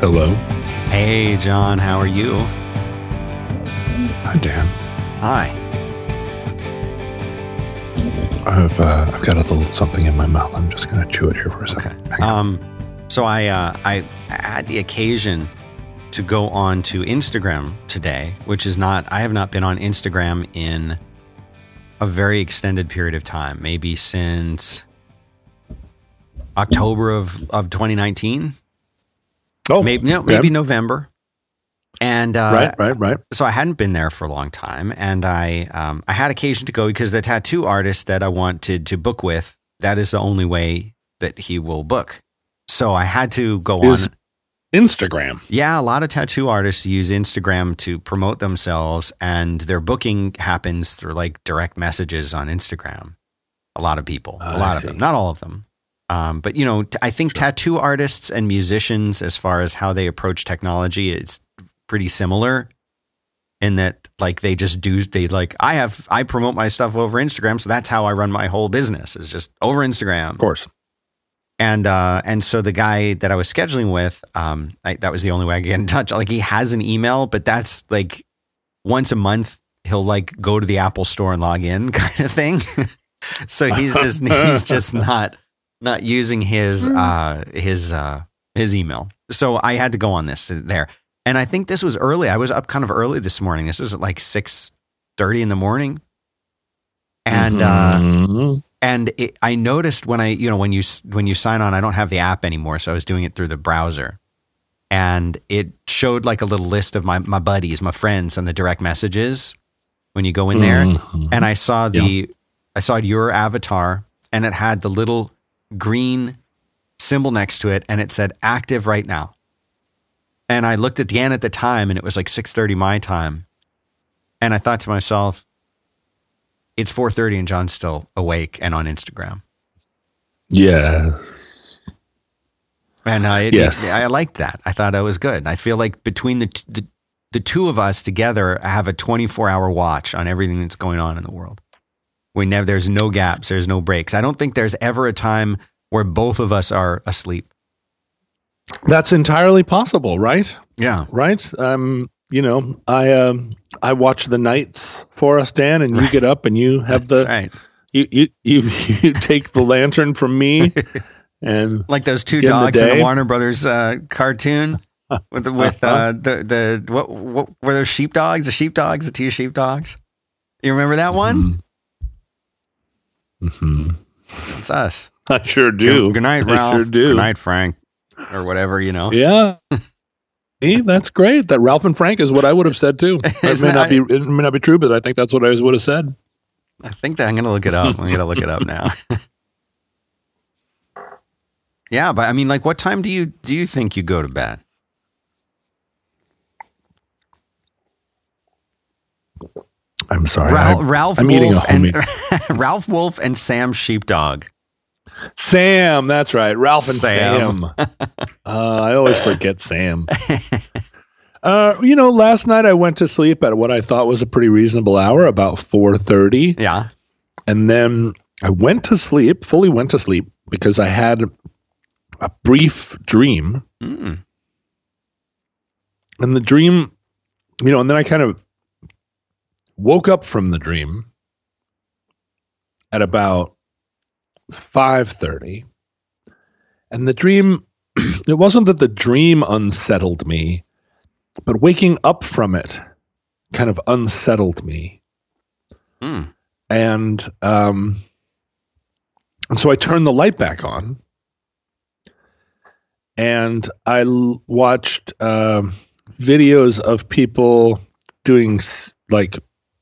Hello. Hey, John. How are you? Hi, Dan. Hi. I've got a little something in my mouth. I'm just going to chew it here for a second. Okay. So I had the occasion to go on to Instagram today, which is not, I have not been on Instagram in a very extended period of time, maybe since October of 2019. Oh, maybe November. And right. So I hadn't been there for a long time, and I had occasion to go because the tattoo artist that I wanted to book with, that is the only way that he will book. So I had to go on Instagram. Yeah, a lot of tattoo artists use Instagram to promote themselves, and their booking happens through like direct messages on Instagram. A lot of people, a lot of them, not all of them. But, you know, I think tattoo artists and musicians, as far as how they approach technology, it's pretty similar in that, like, I promote my stuff over Instagram. So that's how I run my whole business, is just over Instagram. Of course. And so the guy that I was scheduling with, that was the only way I could get in touch. Like, he has an email, but that's like once a month, he'll like go to the Apple store and log in kind of thing. So he's just not using his email. So I had to go on this there. And I think this was early. I was up kind of early this morning. This is at like 6:30 in the morning. And, I noticed when when you sign on, I don't have the app anymore. So I was doing it through the browser, and it showed like a little list of my buddies, my friends, and the direct messages when you go in there. Mm-hmm. And I saw I saw your avatar, and it had the little green symbol next to it, and it said active right now. And I looked at Dan at the time, and it was like 6:30 my time, and I thought to myself, it's 4:30 and John's still awake and on Instagram. Yeah. And I liked that. I thought it was good. I feel like between the two of us together, I have a 24-hour watch on everything that's going on in the world. There's no gaps. There's no breaks. I don't think there's ever a time where both of us are asleep. That's entirely possible, right? Yeah. Right? You know, I watch the nights for us, Dan, and you get up and you have you take the lantern from me, and like those two dogs in the Warner Brothers cartoon with what were those sheepdogs? The two sheepdogs. You remember that one? Mm-hmm. Mm-hmm. It's us. I sure do. Good night, Ralph. I sure do. Good night, Frank, or whatever, you know. Yeah. See, that's great. That Ralph and Frank is what I would have said too. It may not be true, but I think that's what I would have said. I think that I'm going to look it up. I'm going to look it up now. Yeah, but I mean, like, what time do you think you go to bed? I'm sorry. Ralph Wolf and Sam Sheepdog. Sam, that's right. Ralph and Sam. I always forget Sam. You know, last night I went to sleep at what I thought was a pretty reasonable hour, about 4:30. Yeah. And then I fully went to sleep, because I had a brief dream. Mm. And the dream, you know, and then I kind of woke up from the dream at about 5:30, and the dream, it wasn't that the dream unsettled me, but waking up from it kind of unsettled me. Mm. And so I turned the light back on, and I watched videos of people doing like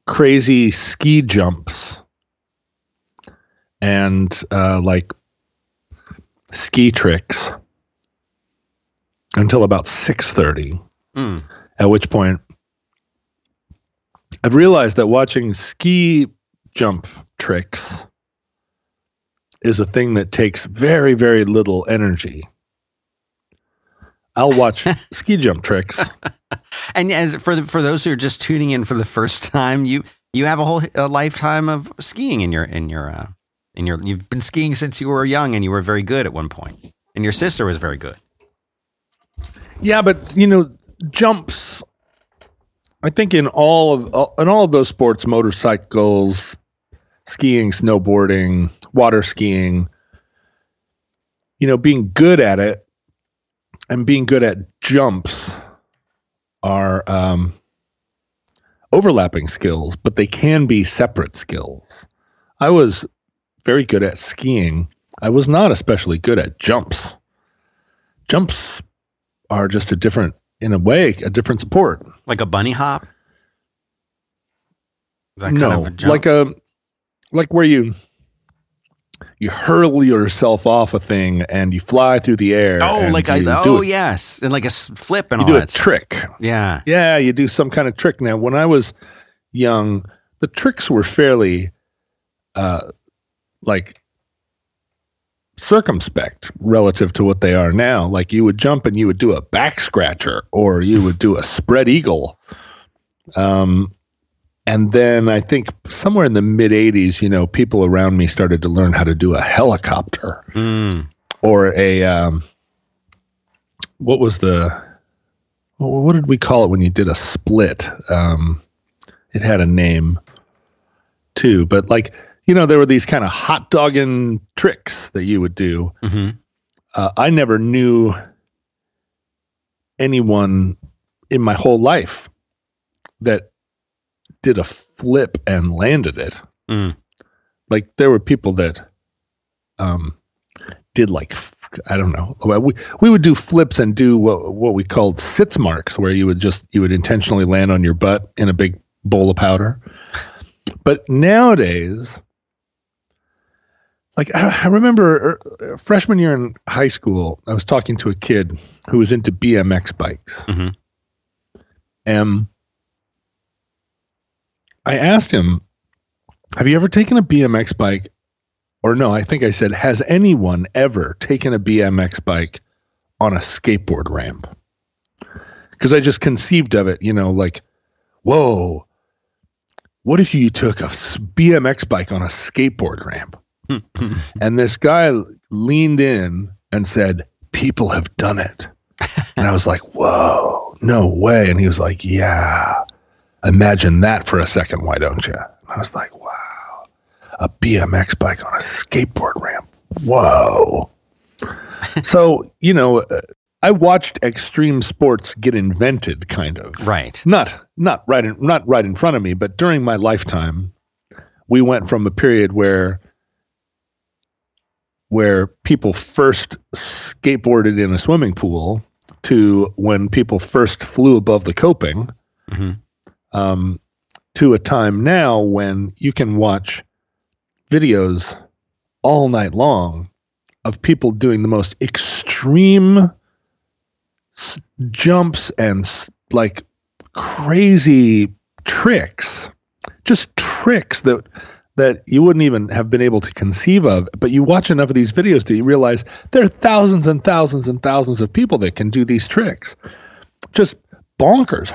crazy ski jumps and like ski tricks until about 6:30, at which point I've realized that watching ski jump tricks is a thing that takes very, very little energy. I'll watch ski jump tricks. And as for those who are just tuning in for the first time, you have a lifetime of skiing in your you've been skiing since you were young, and you were very good at one point, and your sister was very good. Yeah, but jumps. I think in all of those sports, motorcycles, skiing, snowboarding, water skiing, being good at it and being good at jumps are overlapping skills, but they can be separate skills. I was very good at skiing. I was not especially good at jumps. Jumps are just a different sport. Like a bunny hop? Is that kind of a jump? Like where you hurl yourself off a thing and you fly through the air. Oh, yes. And like a flip and all that. You do a trick. Yeah. Yeah, you do some kind of trick. Now, when I was young, the tricks were fairly circumspect relative to what they are now. Like you would jump and you would do a back scratcher or you would do a spread eagle. And then I think somewhere in the mid 80s, people around me started to learn how to do a helicopter or a, what did we call it when you did a split? It had a name too, but there were these kind of hot dogging tricks that you would do. Mm-hmm. I never knew anyone in my whole life that did a flip and landed it. Mm. Like there were people that did I don't know. We would do flips and do what we called sitz marks, where you would intentionally land on your butt in a big bowl of powder. But nowadays. I remember freshman year in high school, I was talking to a kid who was into BMX bikes. Mm-hmm. I asked him, have you ever taken a BMX bike? Or no, I think I said, has anyone ever taken a BMX bike on a skateboard ramp? Because I just conceived of it, whoa, what if you took a BMX bike on a skateboard ramp? And this guy leaned in and said, people have done it. And I was like, whoa, no way. And he was like, yeah, imagine that for a second. Why don't you? And I was like, wow, a BMX bike on a skateboard ramp. Whoa. So, I watched extreme sports get invented kind of. Right. Not right in front of me, but during my lifetime, we went from a period where people first skateboarded in a swimming pool to when people first flew above the coping, mm-hmm. To a time now when you can watch videos all night long of people doing the most extreme jumps and crazy tricks, just tricks that you wouldn't even have been able to conceive of, but you watch enough of these videos that you realize there are thousands and thousands and thousands of people that can do these tricks. Just bonkers,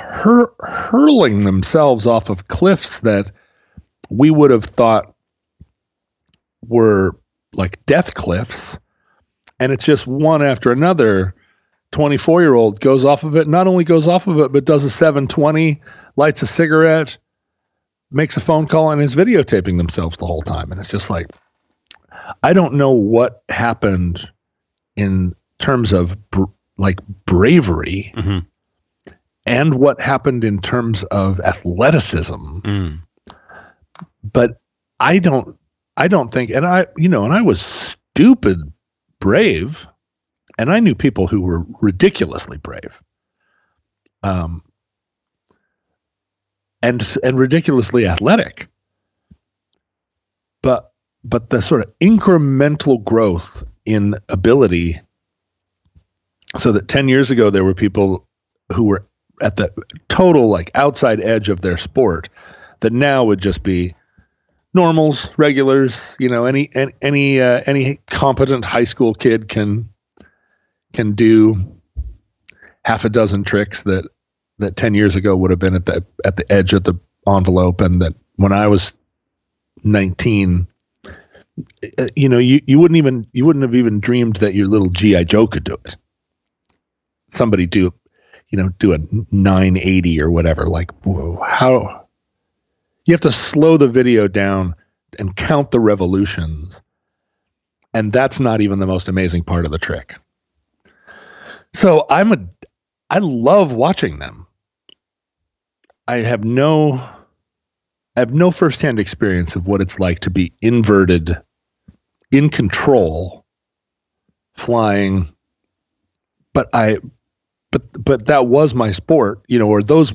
hurling themselves off of cliffs that we would have thought were like death cliffs. And it's just one after another. 24-year-old goes off of it, not only goes off of it, but does a 720, lights a cigarette, makes a phone call and is videotaping themselves the whole time. And it's just I don't know what happened in terms of bravery mm-hmm. and what happened in terms of athleticism. Mm. But I don't think, and I was stupid brave, and I knew people who were ridiculously brave. And ridiculously athletic, but the sort of incremental growth in ability, so that 10 years ago there were people who were at the total outside edge of their sport that now would just be normals, regulars. Any competent high school kid can do half a dozen tricks that 10 years ago would have been at the edge of the envelope. And that when I was 19, you wouldn't have even dreamed that your little G.I. Joe could do it. somebody do, you know, do a 980 or whatever. Like, whoa, how you have to slow the video down and count the revolutions. And that's not even the most amazing part of the trick. So I love watching them. I have no firsthand experience of what it's like to be inverted, in control, flying. But that was my sport, you know, or those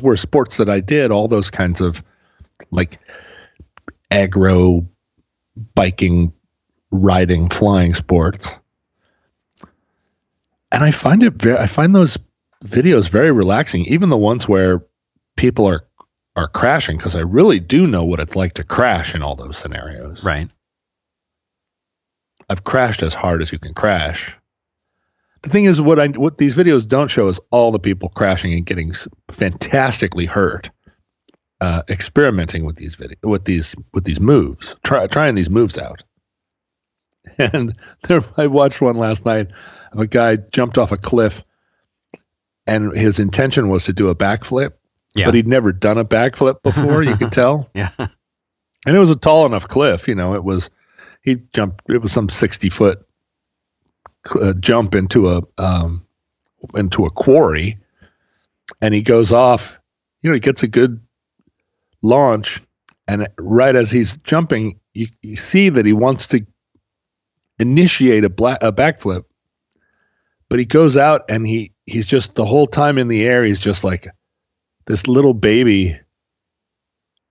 were sports that I did, all those kinds of like aggro, biking, riding, flying sports. And I find those videos very relaxing, even the ones where people are crashing, because I really do know what it's like to crash in all those scenarios. Right. I've crashed as hard as you can crash. The thing is, what these videos don't show is all the people crashing and getting fantastically hurt, experimenting with these moves, trying these moves out. And there, I watched one last night of a guy jumped off a cliff, and his intention was to do a backflip, but he'd never done a backflip before. You could tell. Yeah. And it was a tall enough cliff, you know. It was some 60-foot. Jump into a quarry, and he goes off, you know, he gets a good launch, and right as he's jumping, you see that he wants to initiate a backflip, but he goes out and he's just the whole time in the air, he's just like this little baby,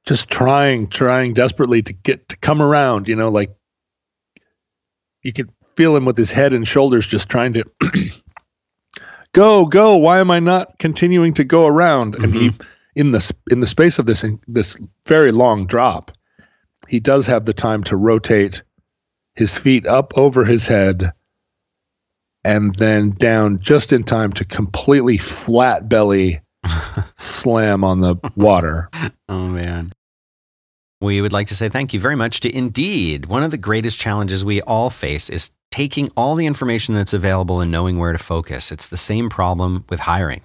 just trying desperately to come around, you know, like you could feel him with his head and shoulders just trying to go, why am I not continuing to go around? Mm-hmm. And he, in the space of this very long drop, he does have the time to rotate his feet up over his head and then down just in time to completely flat belly slam on the water. Oh man. We would like to say thank you very much to Indeed. One of the greatest challenges we all face is taking all the information that's available and knowing where to focus. It's the same problem with hiring.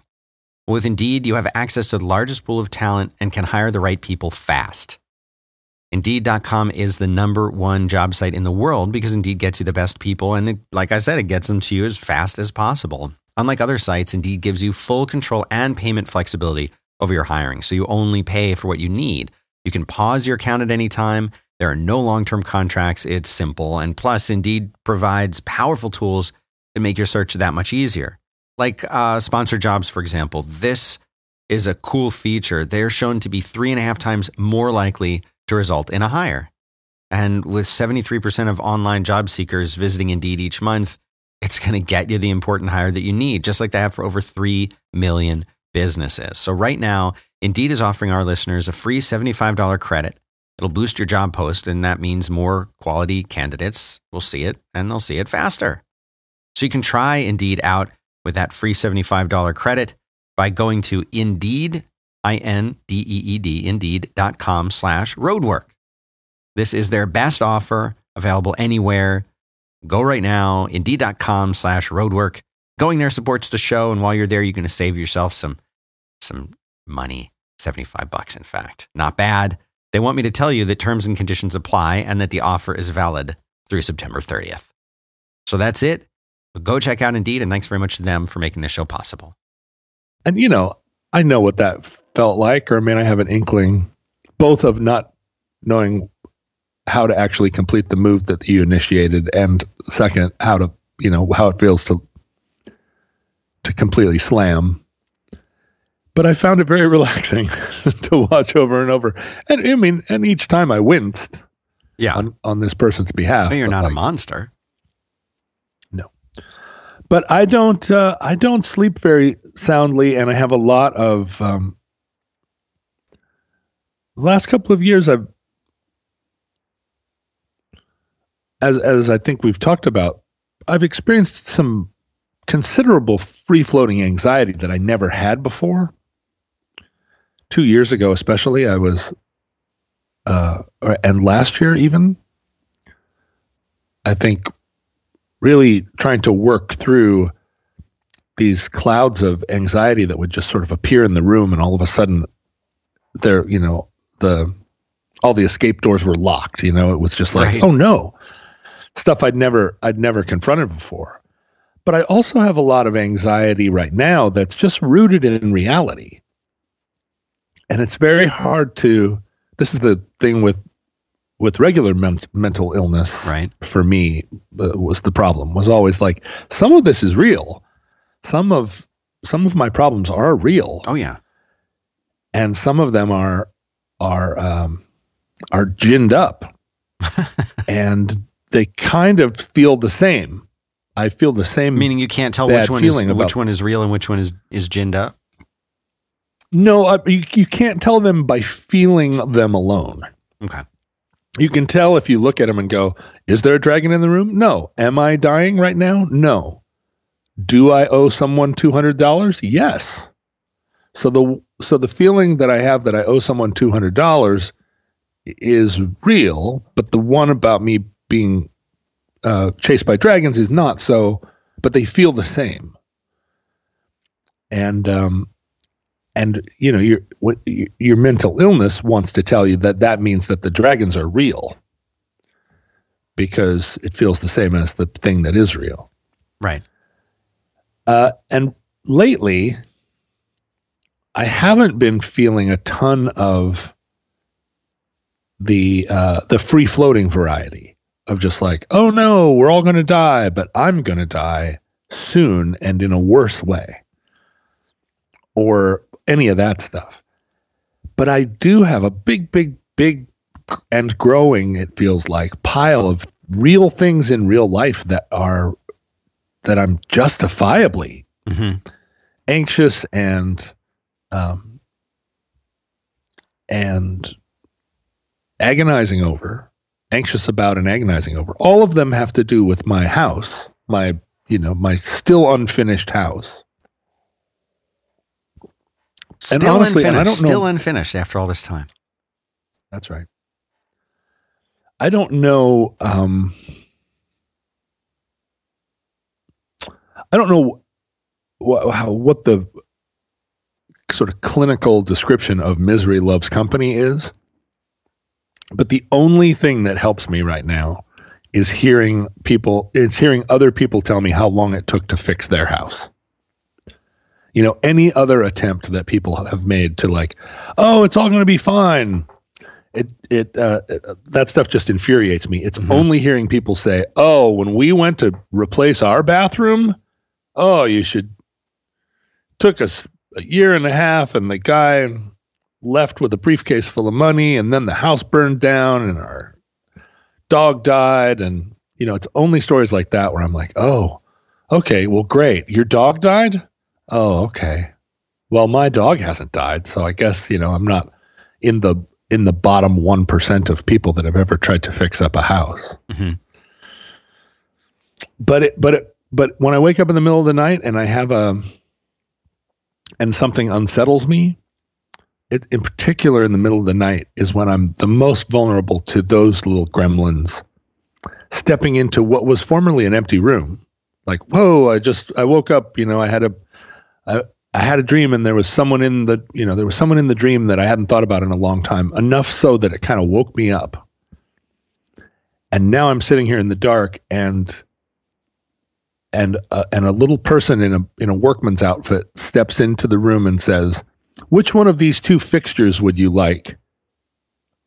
With Indeed, you have access to the largest pool of talent and can hire the right people fast. Indeed.com is the #1 job site in the world because Indeed gets you the best people. And it, like I said, it gets them to you as fast as possible. Unlike other sites, Indeed gives you full control and payment flexibility over your hiring. So you only pay for what you need. You can pause your account at any time. There are no long-term contracts. It's simple. And plus, Indeed provides powerful tools to make your search that much easier. Like sponsored jobs, for example. This is a cool feature. They're shown to be 3.5 times more likely to result in a hire. And with 73% of online job seekers visiting Indeed each month, it's going to get you the important hire that you need, just like they have for over 3 million businesses. So right now, Indeed is offering our listeners a free $75 credit. It'll boost your job post, and that means more quality candidates will see it, and they'll see it faster. So you can try Indeed out with that free $75 credit by going to Indeed, I-N-D-E-E-D, Indeed.com/roadwork. This is their best offer available anywhere. Go right now, Indeed.com/roadwork. Going there supports the show, and while you're there, you're going to save yourself some money, $75, in fact. Not bad. They want me to tell you that terms and conditions apply and that the offer is valid through September 30th. So that's it. Go check out Indeed, and thanks very much to them for making this show possible. And, you know, I know what that felt like, or I mean, I have an inkling, both of not knowing how to actually complete the move that you initiated, and second, how to, you know, how it feels to completely slam. But I found it very relaxing to watch over and over. And I mean, and each time I winced on this person's behalf. But you're not a monster. No. But I don't sleep very soundly, and I have a lot of last couple of years I've, as I think we've talked about, I've experienced some considerable free-floating anxiety that I never had before. 2 years ago, especially, I was, and last year even, I think really trying to work through these clouds of anxiety that would just sort of appear in the room, and all of a sudden there, you know, all the escape doors were locked, you know, it was just like, right. Oh no, stuff I'd never confronted before. But I also have a lot of anxiety right now that's just rooted in reality. And it's very hard to, this is the thing with regular mental illness, right? For me, was the problem, was always like, some of this is real. Some of my problems are real. Oh yeah. And some of them are ginned up and they kind of feel the same. I feel the same. Meaning you can't tell which one is real and which one is ginned up? No, you can't tell them by feeling them alone. Okay. You can tell if you look at them and go, is there a dragon in the room? No. Am I dying right now? No. Do I owe someone $200? Yes. So the feeling that I have that I owe someone $200 is real, but the one about me being chased by dragons is not so, but they feel the same. And you know, your mental illness wants to tell you that means that the dragons are real because it feels the same as the thing that is real. Right. And lately, I haven't been feeling a ton of the free floating variety of just like, oh no, we're all going to die, but I'm going to die soon and in a worse way, or any of that stuff. But I do have a big and growing, it feels like, pile of real things in real life that I'm justifiably anxious and agonizing over, anxious about and agonizing over. All of them have to do with my house, my still unfinished house. Still, and honestly, unfinished, and I don't know, still unfinished after all this time. That's right. I don't know. I don't know what the sort of clinical description of misery loves company is, but the only thing that helps me right now is hearing other people tell me how long it took to fix their house. You know, any other attempt that people have made to like, oh, it's all going to be fine. That stuff just infuriates me. It's only hearing people say, oh, when we went to replace our bathroom, oh, took us a year and a half, and the guy left with a briefcase full of money, and then the house burned down and our dog died. And, you know, it's only stories like that where I'm like, oh, okay, well, great. Your dog died? Oh, okay. Well, my dog hasn't died, so I guess, you know, I'm not in the bottom 1% of people that have ever tried to fix up a house. Mm-hmm. But when I wake up in the middle of the night and I have and something unsettles me, it, in particular in the middle of the night, is when I'm the most vulnerable to those little gremlins stepping into what was formerly an empty room. Like, whoa, I woke up, you know, I had a dream, and there was someone in the dream that I hadn't thought about in a long time, enough so that it kind of woke me up. And now I'm sitting here in the dark, and a little person in a workman's outfit steps into the room and says, "Which one of these two fixtures would you like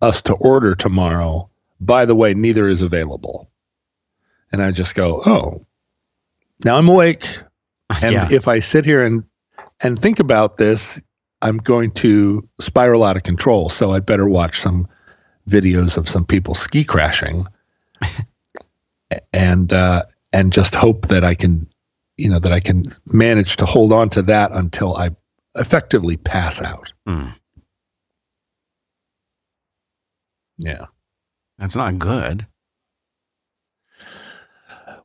us to order tomorrow? By the way, neither is available." And I just go, "Oh, now I'm awake." And if I sit here and think about this, I'm going to spiral out of control. So I better watch some videos of some people ski crashing and just hope that I can manage to hold on to that until I effectively pass out. Mm. Yeah. That's not good.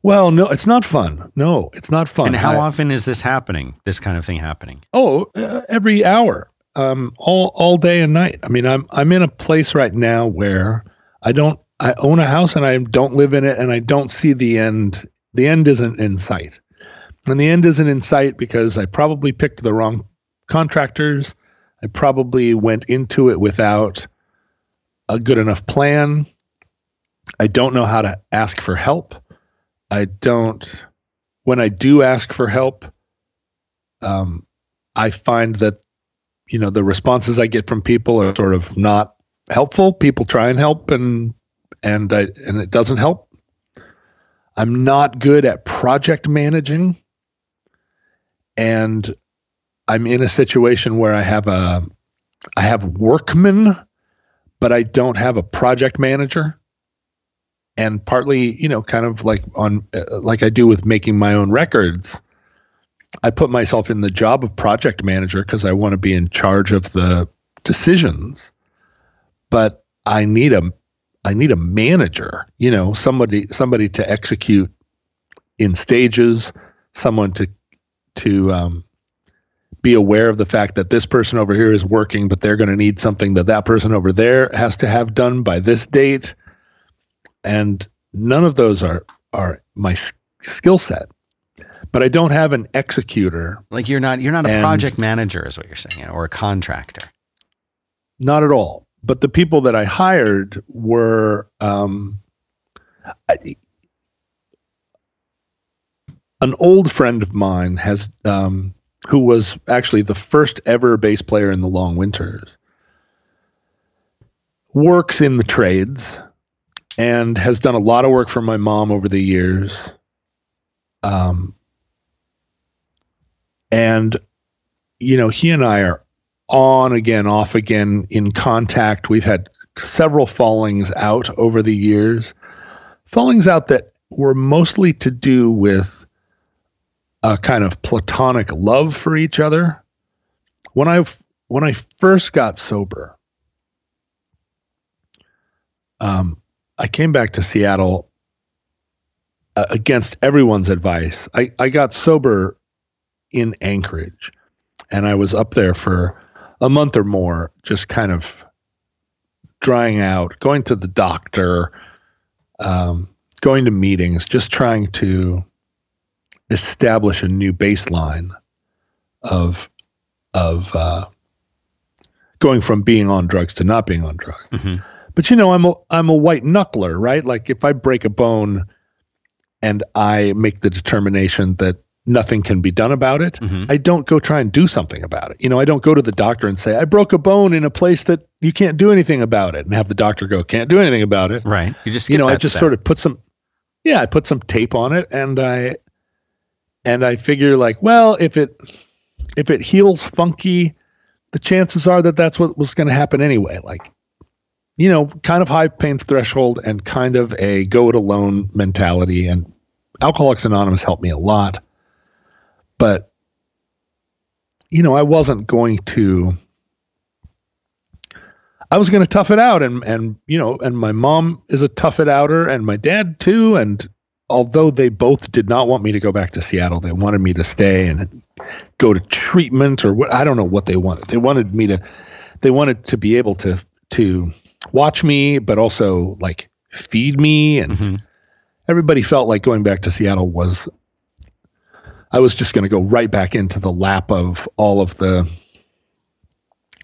Well, no, it's not fun. No, it's not fun. And how often is this happening? This kind of thing happening? Oh, every hour, all day and night. I mean, I'm in a place right now where I own a house and I don't live in it, and I don't see the end. The end isn't in sight. And the end isn't in sight because I probably picked the wrong contractors. I probably went into it without a good enough plan. I don't know how to ask for help. When I do ask for help, I find that, the responses I get from people are sort of not helpful. People try and help and it doesn't help. I'm not good at project managing, and I'm in a situation where I have workmen, but I don't have a project manager. And partly, kind of like like I do with making my own records, I put myself in the job of project manager because I want to be in charge of the decisions. But I need a manager, somebody to execute in stages, someone to be aware of the fact that this person over here is working, but they're going to need something that person over there has to have done by this date. And none of those are my skill set, but I don't have an executor. Like you're not a project manager is what you're saying, or a contractor. Not at all. But the people that I hired were an old friend of mine has who was actually the first ever bass player in the Long Winters, works in the trades, and has done a lot of work for my mom over the years. He and I are on again, off again, in contact. We've had several fallings out over the years. Fallings out that were mostly to do with a kind of platonic love for each other. When I first got sober, I came back to Seattle against everyone's advice. I got sober in Anchorage, and I was up there for a month or more, just kind of drying out, going to the doctor, going to meetings, just trying to establish a new baseline of going from being on drugs to not being on drugs. Mm-hmm. But I'm a white knuckler, right? Like if I break a bone and I make the determination that nothing can be done about it, mm-hmm. I don't go try and do something about it. I don't go to the doctor and say, I broke a bone in a place that you can't do anything about it, and have the doctor go, can't do anything about it. Right. You just, I just sort of put some tape on it, and I figure like, well, if it heals funky, the chances are that that's what was going to happen anyway. Like, kind of high pain threshold and kind of a go it alone mentality. And Alcoholics Anonymous helped me a lot. But, I wasn't going to, I was going to tough it out. And my mom is a tough it outer, and my dad too. And although they both did not want me to go back to Seattle, they wanted me to stay and go to treatment or what, I don't know what they wanted. They wanted to be able to watch me, but also like feed me. And mm-hmm. Everybody felt like going back to Seattle I was just going to go right back into the lap of all of the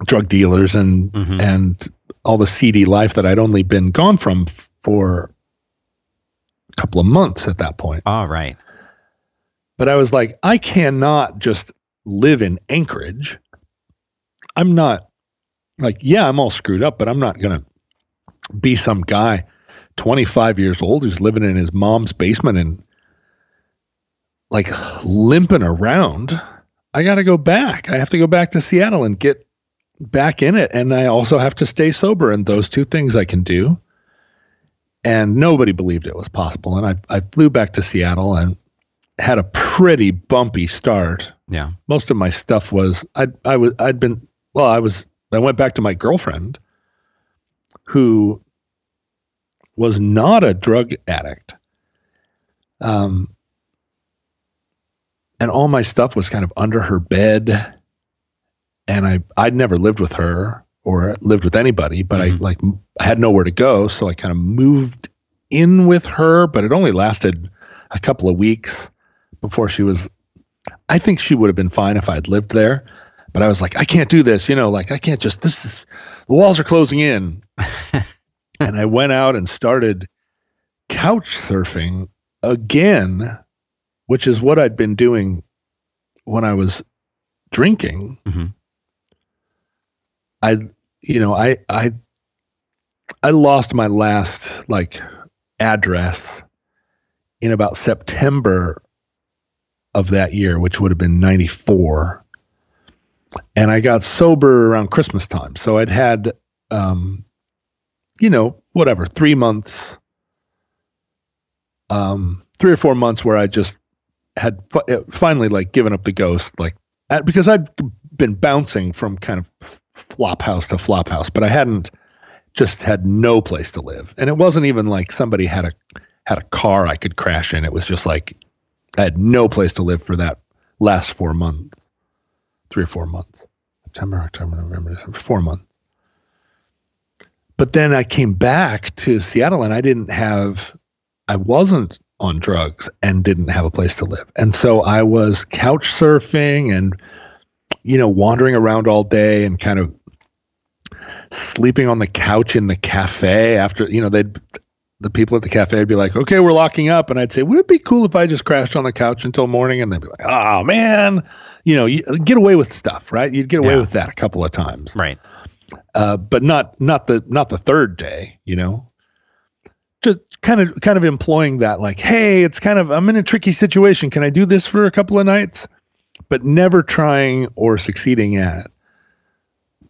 drug dealers and mm-hmm. and all the seedy life that I'd only been gone from for a couple of months at that point. All right. But I was like, I cannot just live in Anchorage. I'm not like, yeah, I'm all screwed up, but I'm not going to be some guy 25 years old who's living in his mom's basement and like limping around. I got to go back. I have to go back to Seattle and get back in it. And I also have to stay sober. And those two things I can do. And nobody believed it was possible. And I flew back to Seattle and had a pretty bumpy start. Yeah. Most of my stuff was, I went back to my girlfriend, who was not a drug addict. And all my stuff was kind of under her bed, and I'd never lived with her or lived with anybody, but mm-hmm. I had nowhere to go. So I kind of moved in with her, but it only lasted a couple of weeks before she was I think she would have been fine if I'd lived there. But I was like, I can't do this. I can't just, the walls are closing in. And I went out and started couch surfing again, which is what I'd been doing when I was drinking. Mm-hmm. I lost my last address in about September of that year, which would have been 94. And I got sober around Christmas time. So I'd had, 3 months, 3 or 4 months where I just had finally given up the ghost, because I'd been bouncing from kind of flop house to flop house, but I hadn't just had no place to live. And it wasn't even like somebody had a car I could crash in. It was just I had no place to live for that last 4 months, 3 or 4 months, September, October, November, December, 4 months. But then I came back to Seattle and I wasn't on drugs and didn't have a place to live. And so I was couch surfing and, wandering around all day and kind of sleeping on the couch in the cafe after, the people at the cafe would be like, okay, we're locking up. And I'd say, would it be cool if I just crashed on the couch until morning? And they'd be like, oh man, you get away with stuff, right? You'd get away with that a couple of times. Right. But not the third day, just kind of employing that hey, it's I'm in a tricky situation. Can I do this for a couple of nights? But never trying or succeeding at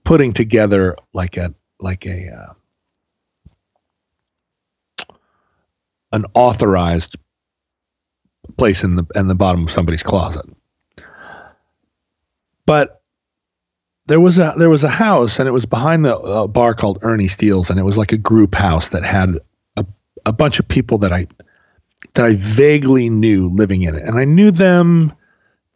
putting together an authorized place in the bottom of somebody's closet. But there was a house, and it was behind the bar called Ernie Steele's, and it was a group house that had a bunch of people that I vaguely knew living in it, and I knew them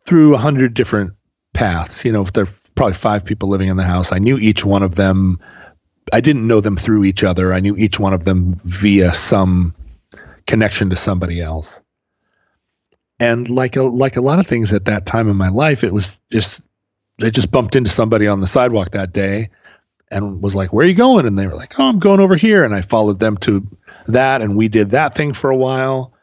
through 100 different paths. There are probably 5 people living in the house. I knew each one of them. I didn't know them through each other. I knew each one of them via some connection to somebody else. And like a lot of things at that time in my life, it was just, I just bumped into somebody on the sidewalk that day and was like, where are you going? And they were like, oh, I'm going over here. And I followed them to that. And we did that thing for a while.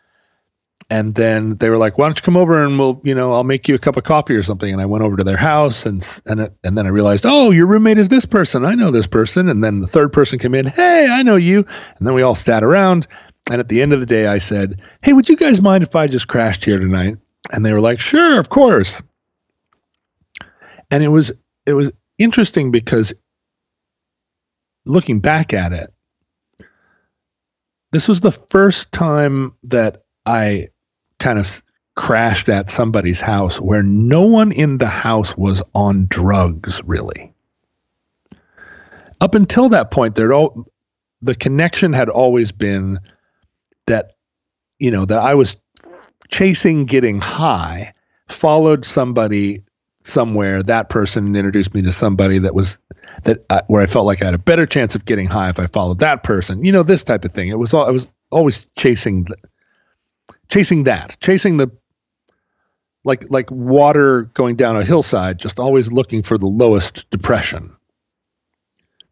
And then they were like, why don't you come over and we'll, I'll make you a cup of coffee or something. And I went over to their house and then I realized, oh, your roommate is this person. I know this person. And then the third person came in. Hey, I know you. And then we all sat around. And at the end of the day, I said, hey, would you guys mind if I just crashed here tonight? And they were like, sure, of course. And it was interesting because looking back at it, this was the first time that I kind of crashed at somebody's house where no one in the house was on drugs, really. Up until that point, the connection had always been that, that I was chasing getting high, followed somebody somewhere, that person introduced me to somebody where I felt like I had a better chance of getting high if I followed that person, this type of thing. I was always chasing like water going down a hillside, just always looking for the lowest depression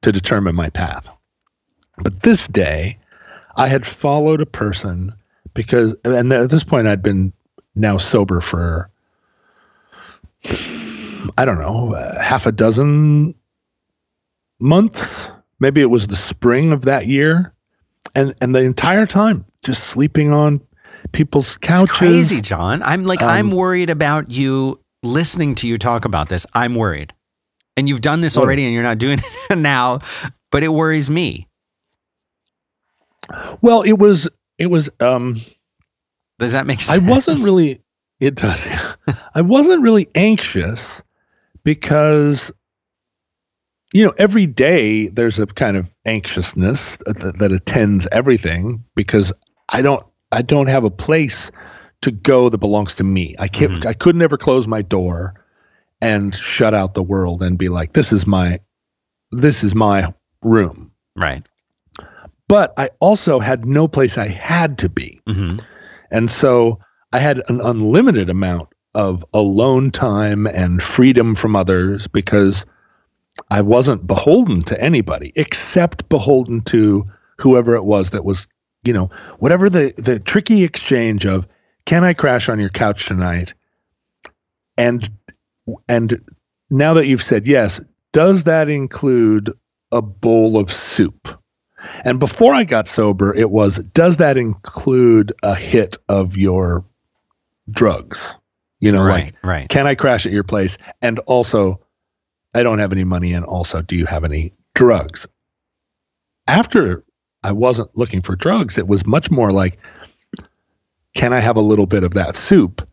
to determine my path. But this day I had followed a person because at this point I'd been now sober for, I don't know, half a dozen months. Maybe it was the spring of that year. And the entire time, just sleeping on people's couches. It's crazy, John. I'm worried about you listening to you talk about this. I'm worried. And you've done this already and you're not doing it now, but it worries me. Well, it was does that make sense? It does. I wasn't really anxious because, every day there's a kind of anxiousness that attends everything because I don't have a place to go that belongs to me. I can't. Mm-hmm. I could never close my door and shut out the world and be like, this is my room. Right. But I also had no place I had to be. Mm-hmm. And so I had an unlimited amount of alone time and freedom from others, because I wasn't beholden to anybody except beholden to whoever it was that was, you know, whatever the tricky exchange of, can I crash on your couch tonight? And now that you've said yes, does that include a bowl of soup? And before I got sober, it was, does that include a hit of your drugs? You know, right. Can I crash at your place? And also, I don't have any money. And also, do you have any drugs? After I wasn't looking for drugs, it was much more like, can I have a little bit of that soup?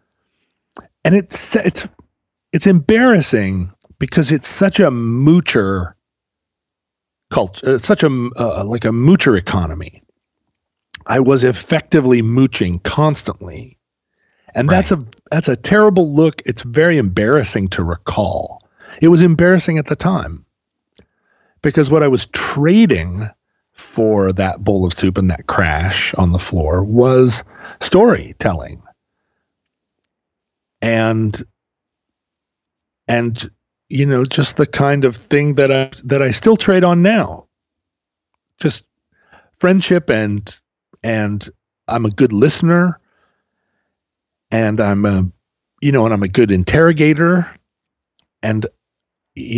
And it's embarrassing because it's such a moocher culture, such a moocher economy. I was effectively mooching constantly, and that's a terrible look. It's very embarrassing to recall. It was embarrassing at the time because what I was trading for that bowl of soup and that crash on the floor was storytelling. And you know, just the kind of thing that I still trade on now, just friendship, and I'm a good listener, and I'm a good interrogator, and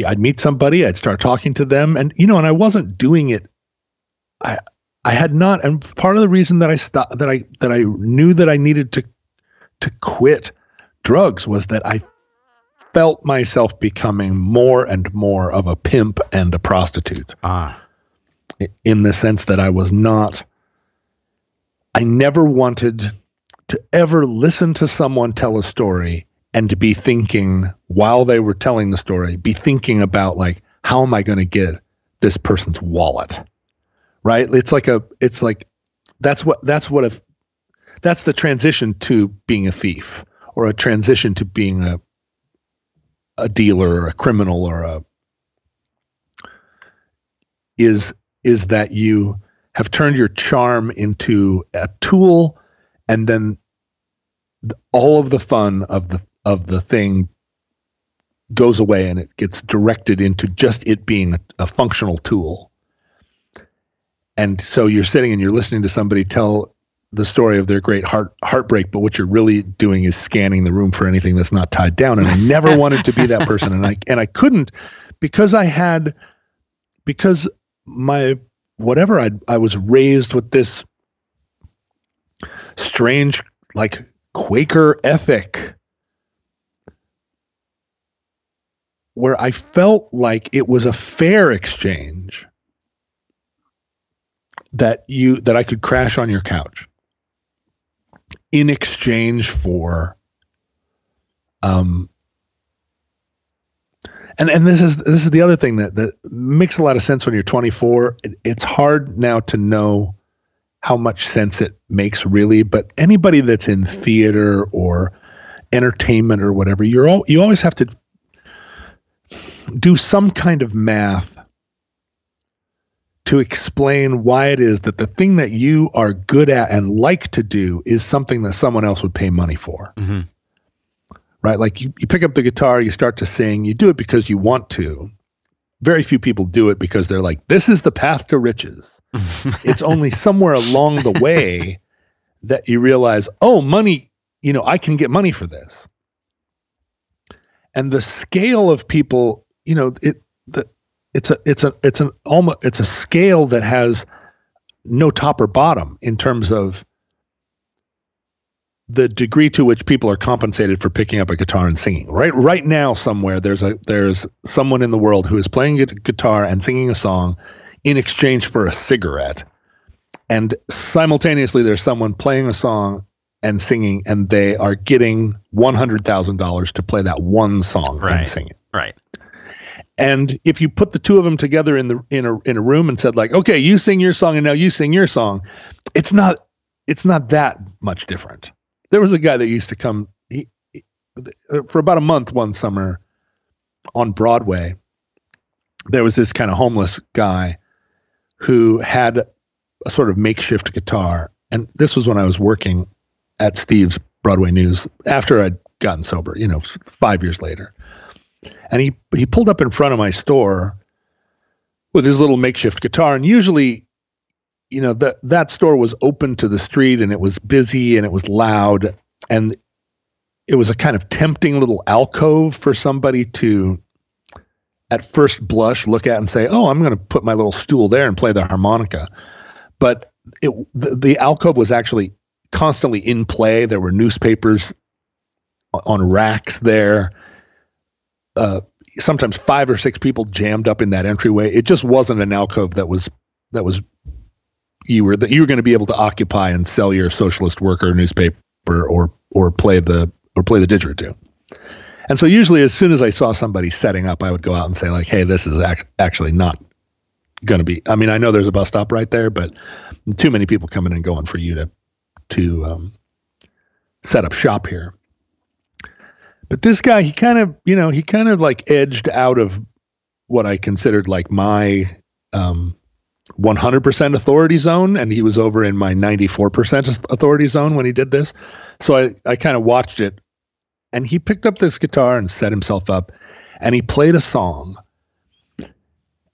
I'd meet somebody, I'd start talking to them, and you know, and I wasn't doing it. I had not, and part of the reason that I stopped, that I knew that I needed to quit drugs was that I felt myself becoming more and more of a pimp and a prostitute. In the sense that I never wanted to ever listen to someone tell a story and to be thinking while they were telling the story, be thinking about like, how am I going to get this person's wallet? Right? It's like, that's the transition to being a thief, or a transition to being a dealer or a criminal, or is that you have turned your charm into a tool, and then all of the fun of the thing goes away, and it gets directed into just it being a functional tool. And so you're sitting and you're listening to somebody tell the story of their great heartbreak, but what you're really doing is scanning the room for anything that's not tied down. And I never wanted to be that person. And I couldn't, because my, whatever, I was raised with this strange, like, Quaker ethic where I felt like it was a fair exchange, that I could crash on your couch in exchange for, and this is the other thing that makes a lot of sense when you're 24. It's hard now to know how much sense it makes really, but anybody that's in theater or entertainment or whatever, you always have to do some kind of math to explain why it is that the thing that you are good at and like to do is something that someone else would pay money for. Mm-hmm. Right? Like you pick up the guitar, you start to sing, you do it because you want to. Very few people do it because they're like, this is the path to riches. It's only somewhere along the way that you realize, oh, money, you know, I can get money for this. And the scale of people, you know, it's a scale that has no top or bottom in terms of the degree to which people are compensated for picking up a guitar and singing. Right now, somewhere there's someone in the world who is playing a guitar and singing a song in exchange for a cigarette, and simultaneously there's someone playing a song and singing, and they are getting $100,000 to play that one song and sing it. Right. And if you put the two of them together in a room and said like, okay, you sing your song and now you sing your song, it's not that much different. There was a guy that used to come for about a month one summer on Broadway. There was this kind of homeless guy who had a sort of makeshift guitar, and this was when I was working at Steve's Broadway news after I'd gotten sober, 5 years later. And he pulled up in front of my store with his little makeshift guitar. And usually, that store was open to the street, and it was busy, and it was loud. And it was a kind of tempting little alcove for somebody to, at first blush, look at and say, oh, I'm going to put my little stool there and play the harmonica. But the alcove was actually constantly in play. There were newspapers on racks there. Sometimes 5 or 6 people jammed up in that entryway. It just wasn't an alcove that was you were going to be able to occupy and sell your socialist worker newspaper or play the didgeridoo. And so usually as soon as I saw somebody setting up, I would go out and say, like, hey, this is actually not going to be, I mean, I know there's a bus stop right there, but too many people coming and going for you to set up shop here. But this guy, he kind of like edged out of what I considered like my 100% authority zone, and he was over in my 94% authority zone when he did this. So I kind of watched it, and he picked up this guitar and set himself up, and he played a song,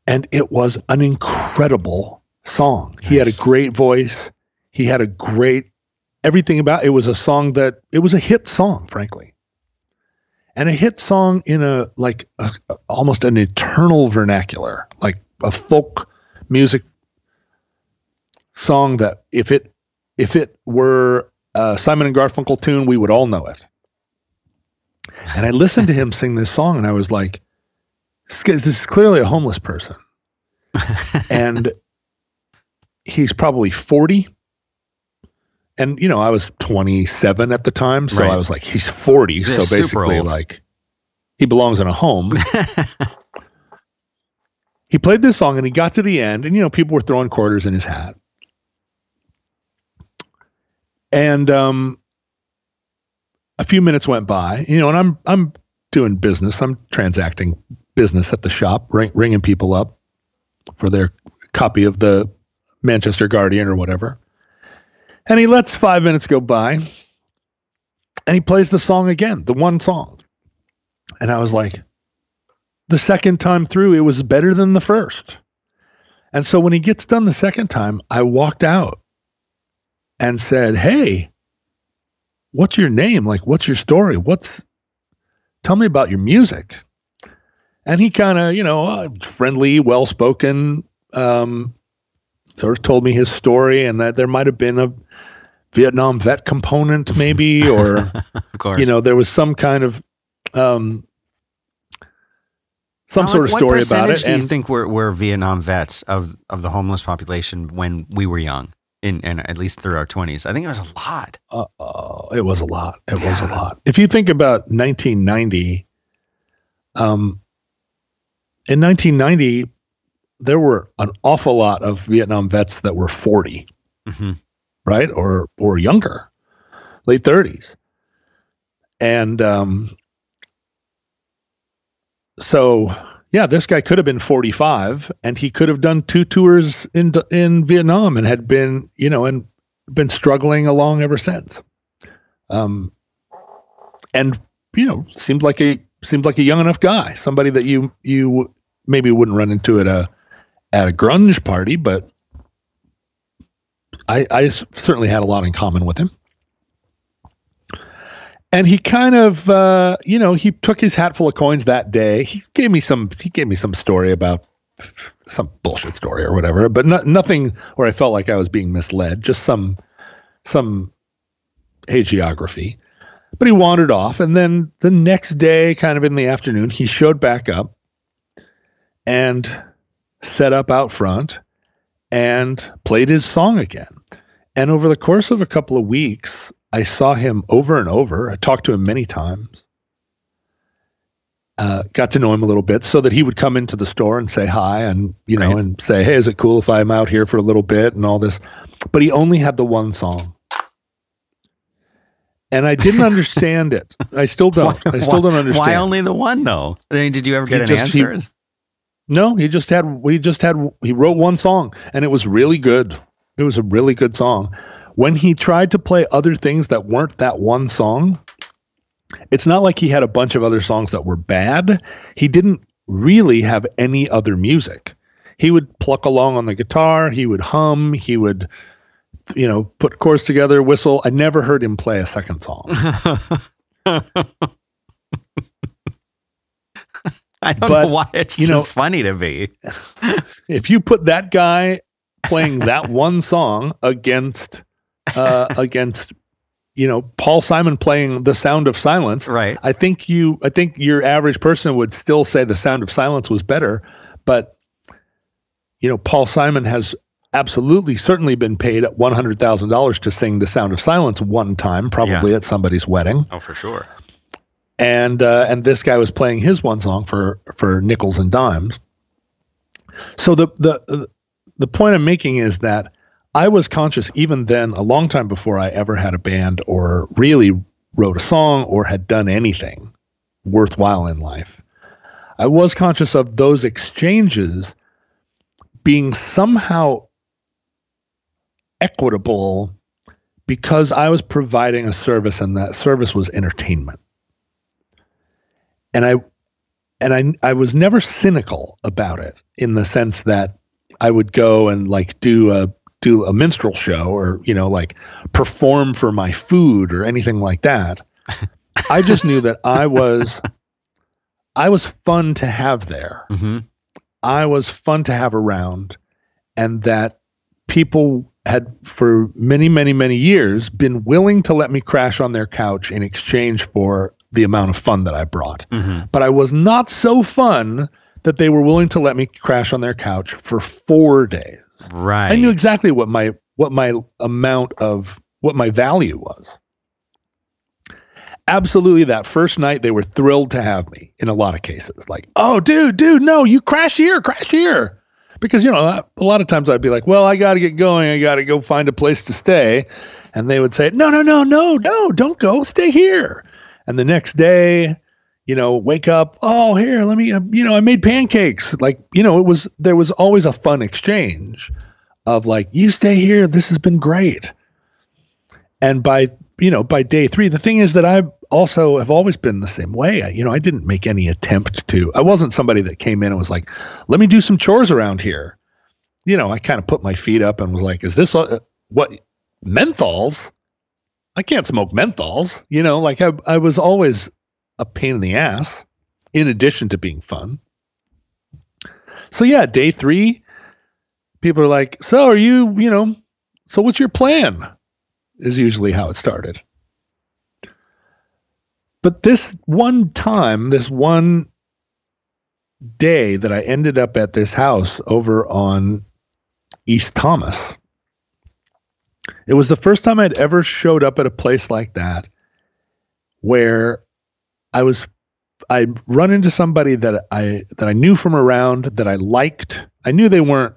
and it was an incredible song. Nice. He had a great voice. He had a great everything about it. Was a song that it was a hit song, frankly. And a hit song in a almost an eternal vernacular, like a folk music song that if it were a Simon and Garfunkel tune, we would all know it. And I listened to him sing this song, and I was like, this is clearly a homeless person. And he's probably 40. And, I was 27 at the time, so right. I was like, he's 40, yeah, so basically, like, he belongs in a home. He played this song, and he got to the end, and, people were throwing quarters in his hat. And a few minutes went by, and I'm doing business. I'm transacting business at the shop, ringing people up for their copy of the Manchester Guardian or whatever. And he lets 5 minutes go by, and he plays the song again, the one song. And I was like, the second time through, it was better than the first. And so when he gets done the second time, I walked out and said, hey, what's your name? Like, what's your story? Tell me about your music. And he kind of, friendly, well-spoken, sort of told me his story, and that there might have been a Vietnam vet component maybe, or, of course. There was some kind of, sort of story about it. What percentage do you think were Vietnam vets of the homeless population when we were young, and at least through our 20s? I think it was a lot. It was a lot. It was a lot. If you think about 1990, in 1990, there were an awful lot of Vietnam vets that were 40, mm-hmm. right? Or younger, late 30s. And this guy could have been 45, and he could have done 2 tours in Vietnam and had been, and been struggling along ever since. And, seemed like a young enough guy, somebody that you maybe wouldn't run into at a grunge party, but I certainly had a lot in common with him. And he kind of, he took his hat full of coins that day. He gave me some story about some bullshit story or whatever, but nothing where I felt like I was being misled, just some hagiography. But he wandered off. And then the next day, kind of in the afternoon, he showed back up and set up out front and played his song again. And over the course of a couple of weeks, I saw him over and over. I talked to him many times. Got to know him a little bit so that he would come into the store and say hi and, right. and say, hey, is it cool if I'm out here for a little bit and all this? But he only had the one song. And I didn't understand it. I still don't. I still don't understand. Why only the one, though? I mean, did you ever get an answer? No, he wrote one song, and it was really good. It was a really good song. When he tried to play other things that weren't that one song, it's not like he had a bunch of other songs that were bad. He didn't really have any other music. He would pluck along on the guitar. He would hum. He would, you know, put chords together, whistle. I never heard him play a second song. I don't know why. It's just funny to me. If you put that guy playing that one song against Paul Simon playing The Sound of Silence, right? I think your average person would still say The Sound of Silence was better, but Paul Simon has absolutely certainly been paid $100,000 to sing The Sound of Silence one time, probably at somebody's wedding. Oh, for sure. And this guy was playing his one song for nickels and dimes. So the point I'm making is that I was conscious even then, a long time before I ever had a band or really wrote a song or had done anything worthwhile in life. I was conscious of those exchanges being somehow equitable because I was providing a service, and that service was entertainment. And I was never cynical about it in the sense that I would go and do a minstrel show or, perform for my food or anything like that. I just knew that I was fun to have there. Mm-hmm. I was fun to have around, and that people had for many, many, many years been willing to let me crash on their couch in exchange for the amount of fun that I brought. Mm-hmm. But I was not so fun that they were willing to let me crash on their couch for 4 days. Right. I knew exactly what my value was. Absolutely, that first night they were thrilled to have me in a lot of cases. Like, oh, dude, no, you crash here. Because, a lot of times I'd be like, well, I got to get going. I got to go find a place to stay. And they would say, no, don't go. Stay here. And the next day, wake up. Oh, here, let me, I made pancakes. Like, there was always a fun exchange of like, you stay here. This has been great. And by day three, the thing is that I also have always been the same way. I didn't make any attempt to, I wasn't somebody that came in and was like, let me do some chores around here. I kind of put my feet up and was like, is this what menthols? I can't smoke menthols. I was always a pain in the ass in addition to being fun. So yeah, day three, people are like, so are you, so what's your plan? Is usually how it started. But this one day that I ended up at this house over on East Thomas, it was the first time I'd ever showed up at a place like that where I'd run into somebody that I knew from around, that I liked. I knew they weren't,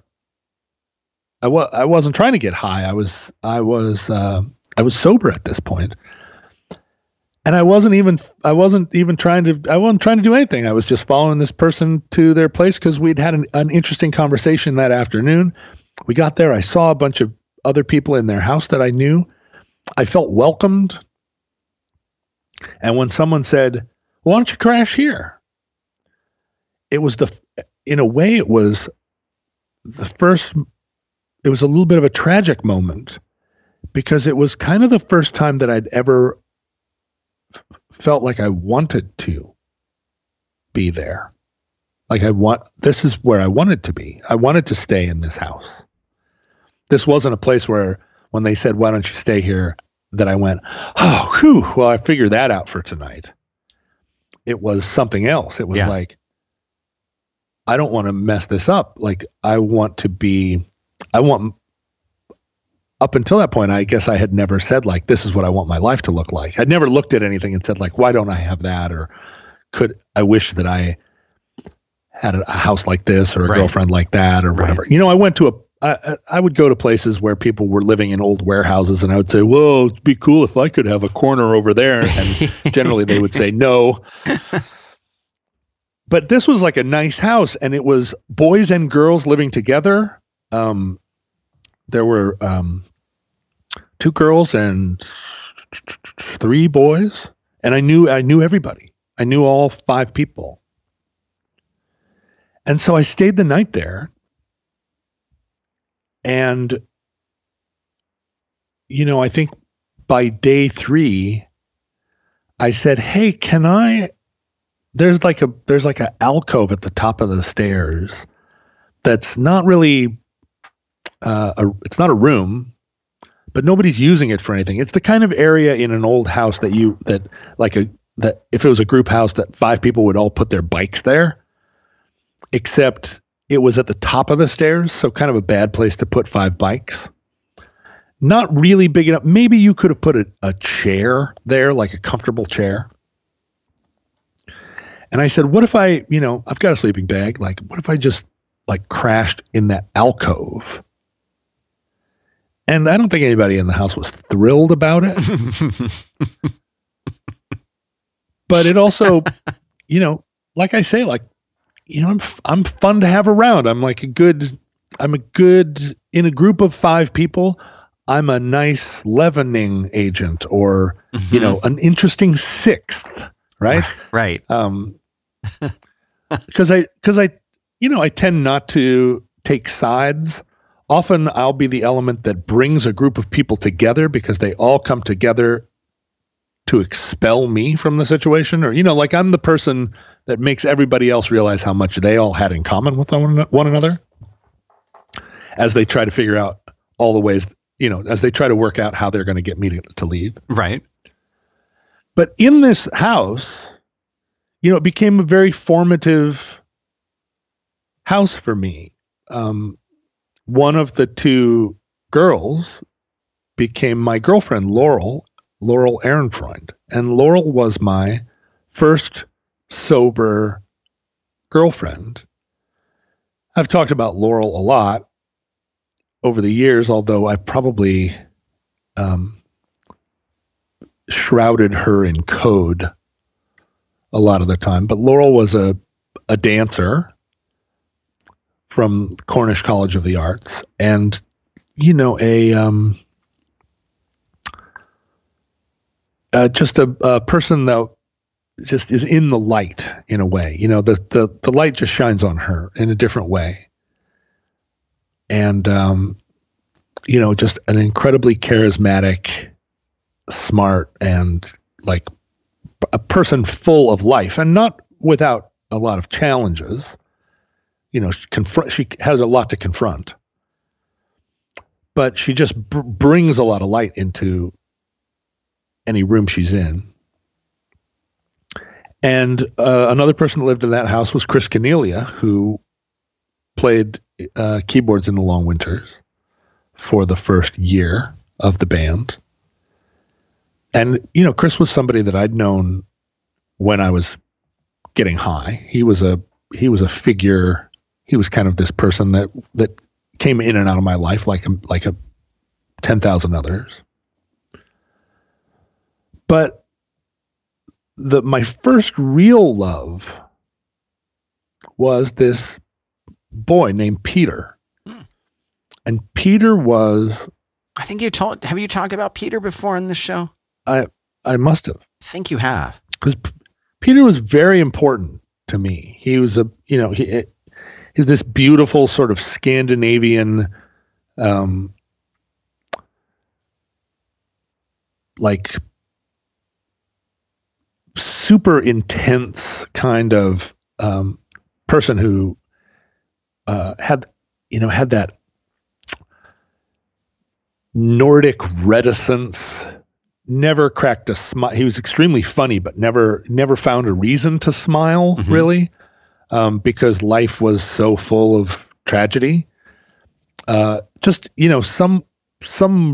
I wasn't trying to get high. I was sober at this point, and I wasn't trying to do anything. I was just following this person to their place because we'd had an interesting conversation that afternoon. We got there. I saw a bunch of other people in their house that I knew. I felt welcomed. And when someone said, "Why don't you crash here?" It was a little bit of a tragic moment because it was kind of the first time that I'd ever felt like I wanted to be there. Like this is where I wanted to be. I wanted to stay in this house. This wasn't a place where when they said, why don't you stay here, that I went, oh, whew, well, I figured that out for tonight. It was something else. It was like, I don't want to mess this up. Like up until that point, I guess I had never said like, this is what I want my life to look like. I'd never looked at anything and said like, why don't I have that? Or I wish that I had a house like this or a girlfriend like that or whatever. I went to I would go to places where people were living in old warehouses and I would say, whoa, it'd be cool if I could have a corner over there. And generally they would say no. But this was like a nice house and it was boys and girls living together. There were two girls and three boys, and I knew everybody. I knew all five people. And so I stayed the night there. And, you know, I think by day three, I said, hey, can I, there's like an alcove at the top of the stairs that's not really, it's not a room, but nobody's using it for anything. It's the kind of area in an old house that if it was a group house that five people would all put their bikes there, except it was at the top of the stairs, so kind of a bad place to put five bikes. Not really big enough. Maybe you could have put a chair there, like a comfortable chair. And I said, what if I, you know, I've got a sleeping bag. Like, what if I just like crashed in that alcove? And I don't think anybody in the house was thrilled about it. But it also, you know, like I say, like, you know, I'm fun to have around. I'm a good in a group of five people. I'm a nice leavening agent, or you know, an interesting sixth, right? Right. Because I, you know, I tend not to take sides. Often I'll be the element that brings a group of people together because they all come together to expel me from the situation, or, you know, like I'm the person that makes everybody else realize how much they all had in common with one another as they try to figure out all the ways, you know, as they try to work out how they're going to get me to leave. Right. But in this house, you know, it became a very formative house for me. One of the two girls became my girlfriend, Laurel Ehrenfreund. And Laurel was my first sober girlfriend. I've talked about Laurel a lot over the years, although I probably shrouded her in code a lot of the time. But Laurel was a dancer from Cornish College of the Arts, and, you know, just a person that just is in the light in a way, you know, the light just shines on her in a different way. And, you know, just an incredibly charismatic, smart, and like a person full of life, and not without a lot of challenges. You know, she has a lot to confront, but she just brings a lot of light into any room she's in. And another person that lived in that house was Chris Canelia, who played keyboards in the Long Winters for the first year of the band. And, you know, Chris was somebody that I'd known when I was getting high. He was a figure. He was kind of this person that came in and out of my life like a 10,000 others. But my first real love was this boy named Peter. Hmm. And Peter was... I think have you talked about Peter before on this show? I must have. I think you have. Because Peter was very important to me. He was he was this beautiful sort of Scandinavian, like super intense kind of person who had that Nordic reticence, never cracked a smile. He was extremely funny, but never found a reason to smile, really, because life was so full of tragedy. Just, you know, some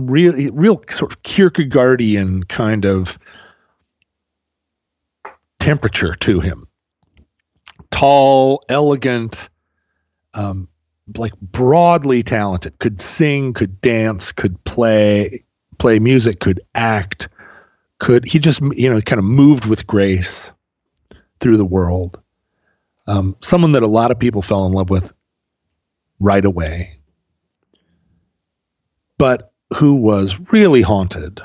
real sort of Kierkegaardian kind of temperature to him. Tall, elegant, like broadly talented, could sing, could dance, could play music, could act, he just, you know, kind of moved with grace through the world. Someone that a lot of people fell in love with right away. But who was really haunted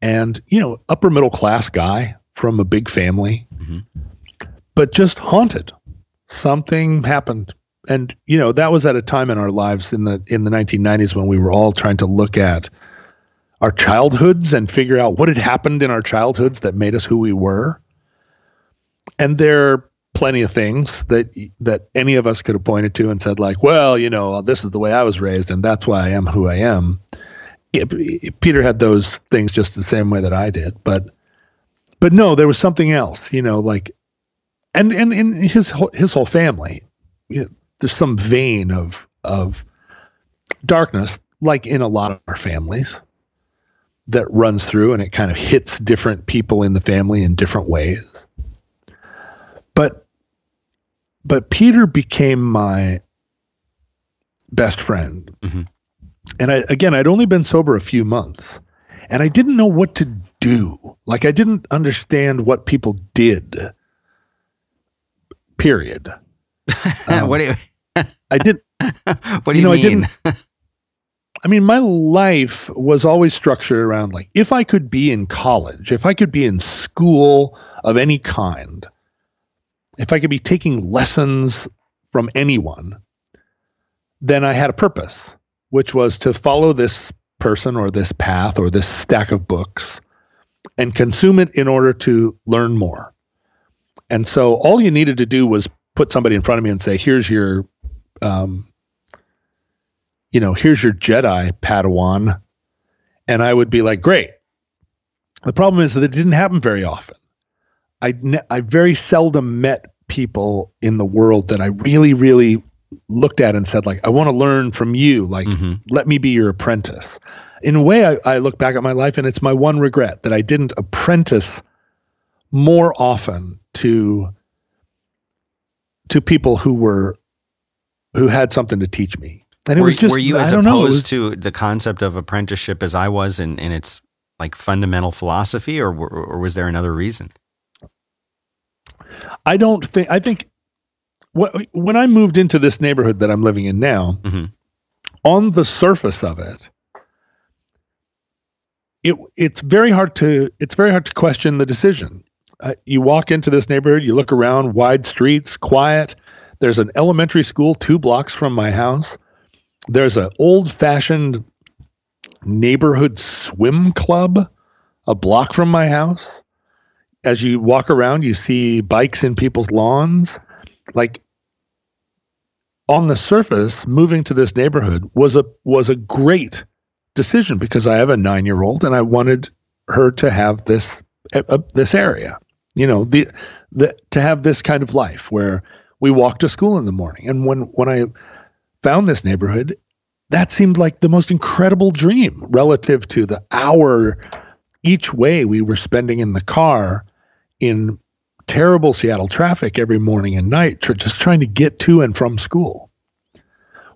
and, you know, upper middle class guy from a big family, but just haunted. Something happened. And, you know, that was at a time in our lives in the 1990s when we were all trying to look at our childhoods and figure out what had happened in our childhoods that made us who we were. And there are plenty of things that any of us could have pointed to and said, like, well, you know, this is the way I was raised and that's why I am who I am. Peter had those things just the same way that I did. But no, there was something else, you know, like, and in his whole family, you know, there's some vein of darkness, like in a lot of our families, that runs through, and it kind of hits different people in the family in different ways. But Peter became my best friend. Mm-hmm. And I'd only been sober a few months, and I didn't know what to do. Like, I didn't understand what people did, period. What do you, I didn't, what do you, you know, mean? I mean, my life was always structured around, like, if I could be in college, if I could be in school of any kind, if I could be taking lessons from anyone, then I had a purpose, which was to follow this person or this path or this stack of books and consume it in order to learn more. And so all you needed to do was put somebody in front of me and say, here's your, you know, here's your Jedi Padawan. And I would be like, great. The problem is that it didn't happen very often. I very seldom met people in the world that I really, really looked at and said, like, I want to learn from you. Like, let me be your apprentice. In a way, I look back at my life, and it's my one regret that I didn't apprentice more often to people who had something to teach me. And it was just, were you as opposed to the concept of apprenticeship as I was in its, like, fundamental philosophy, or was there another reason? I think when I moved into this neighborhood that I'm living in now, on the surface of it, it's very hard to question the decision. You walk into this neighborhood, you look around, wide streets, quiet. There's an elementary school 2 blocks from my house. There's an old-fashioned neighborhood swim club a block from my house. As you walk around, you see bikes in people's lawns. Like, on the surface, moving to this neighborhood was a great decision because I have a 9-year-old and I wanted her to have this area, you know, to have this kind of life where we walk to school in the morning. And when I found this neighborhood, that seemed like the most incredible dream relative to the hour each way we were spending in the car in terrible Seattle traffic every morning and night, just trying to get to and from school.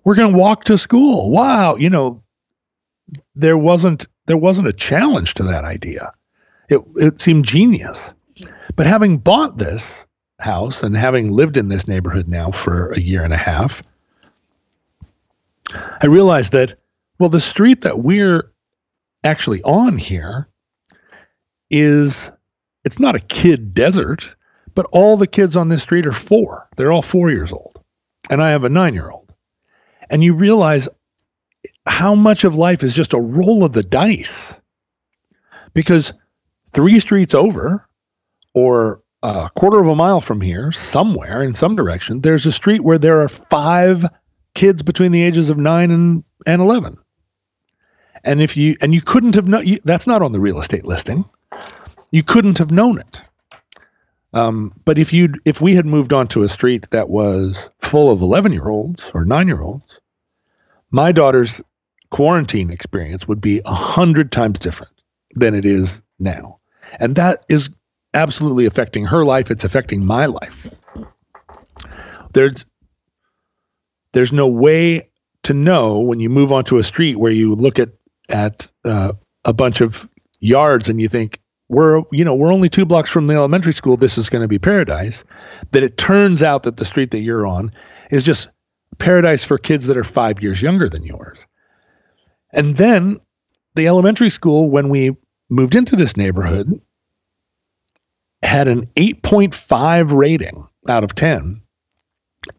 We're going to walk to school. Wow. You know, there wasn't a challenge to that idea. It seemed genius. But having bought this house and having lived in this neighborhood now for a year and a half, I realized that, well, the street that we're actually on here it's not a kid desert, but all the kids on this street are 4. They're all 4 years old. And I have a 9-year-old. And you realize how much of life is just a roll of the dice. Because 3 streets over, or a quarter of a mile from here, somewhere in some direction, there's a street where there are 5 kids between the ages of 9 and 11. And you couldn't have known, that's not on the real estate listing. You couldn't have known it. But if we had moved onto a street that was full of 11-year-olds or 9-year-olds, my daughter's quarantine experience would be 100 times different than it is now. And that is absolutely affecting her life. It's affecting my life. There's no way to know when you move onto a street where you look at a bunch of yards and you think, we're only 2 blocks from the elementary school. This is going to be paradise. That it turns out that the street that you're on is just paradise for kids that are 5 years younger than yours. And then the elementary school, when we moved into this neighborhood, had an 8.5 rating out of 10.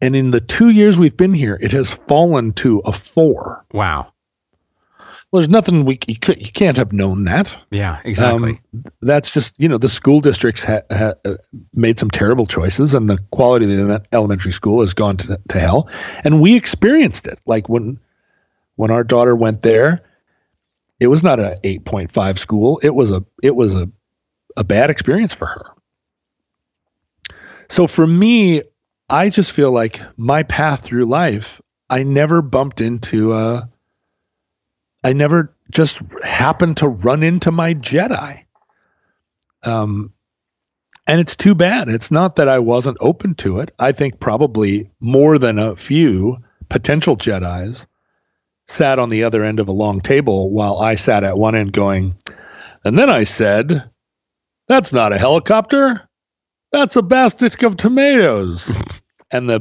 And in the 2 years we've been here, it has fallen to a 4. Wow. Well, there's nothing you can't have known that. Yeah, exactly. That's just, the school districts made some terrible choices, and the quality of the elementary school has gone to hell. And we experienced it. Like when our daughter went there, it was not an 8.5 school. It was a bad experience for her. So for me, I just feel like my path through life, I never bumped into I never just happened to run into my Jedi. And it's too bad. It's not that I wasn't open to it. I think probably more than a few potential Jedis sat on the other end of a long table while I sat at one end going, and then I said, that's not a helicopter. That's a basket of tomatoes. And the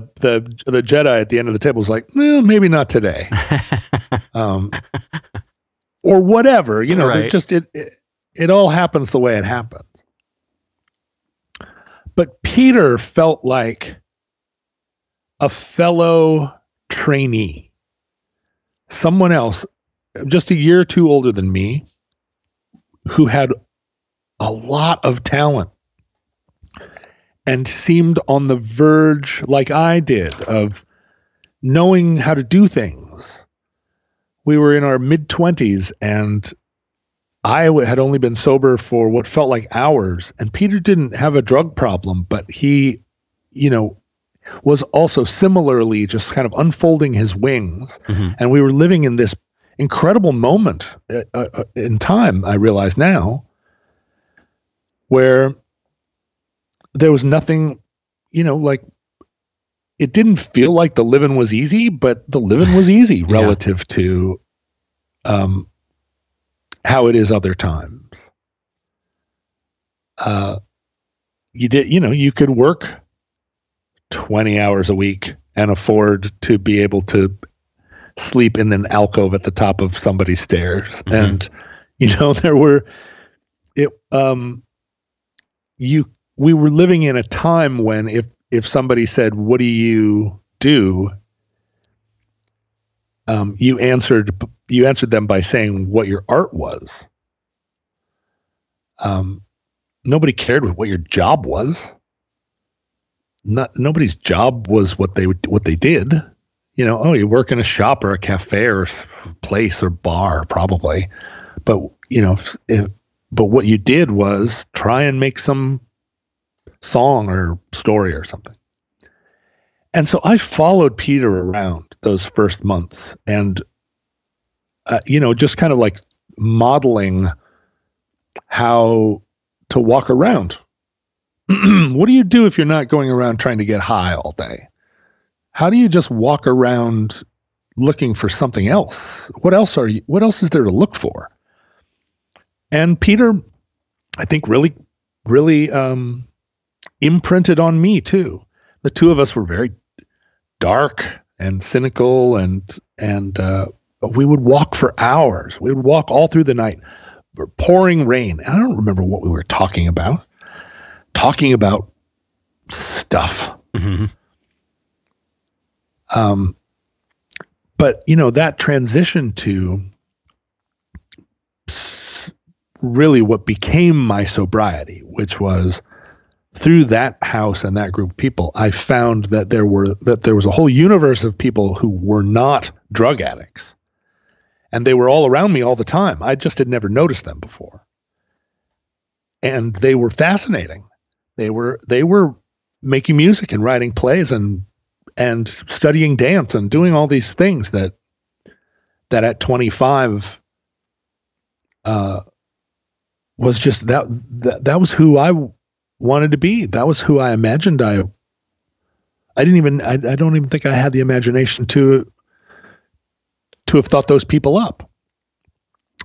Jedi at the end of the table was like, well, maybe not today. Or whatever, right. They're just, it all happens the way it happens. But Peter felt like a fellow trainee, someone else, just a year or two older than me, who had a lot of talent and seemed on the verge, like I did, of knowing how to do things. We were in our mid-20s, and I had only been sober for what felt like hours. And Peter didn't have a drug problem, but he, was also similarly just kind of unfolding his wings. Mm-hmm. And we were living in this incredible moment in time, I realize now, where there was nothing, like it didn't feel like the living was easy, but the living was easy relative to how it is other times. You could work 20 hours a week and afford to be able to sleep in an alcove at the top of somebody's stairs. Mm-hmm. And, we were living in a time when if somebody said, what do you do? You answered them by saying what your art was. Nobody cared what your job was. Nobody's job was what they did. You work in a shop or a cafe or place or bar probably. But, but what you did was try and make some song or story or something. And so I followed Peter around those first months and, just kind of like modeling how to walk around. What do you do if you're not going around trying to get high all day? How do you just walk around looking for something else? What else is there to look for? And Peter, I think really, imprinted on me too. The two of us were very dark and cynical and we would walk for hours. We would walk all through the night, pouring rain. And I don't remember what we were talking about stuff. Mm-hmm. But that transition to really what became my sobriety, which was through that house and that group of people, I found that there was a whole universe of people who were not drug addicts, and they were all around me all the time. I just had never noticed them before, and they were fascinating. They were making music and writing plays and studying dance and doing all these things that at 25, was just that was who I wanted to be. That was who I imagined. I don't even think I had the imagination to have thought those people up.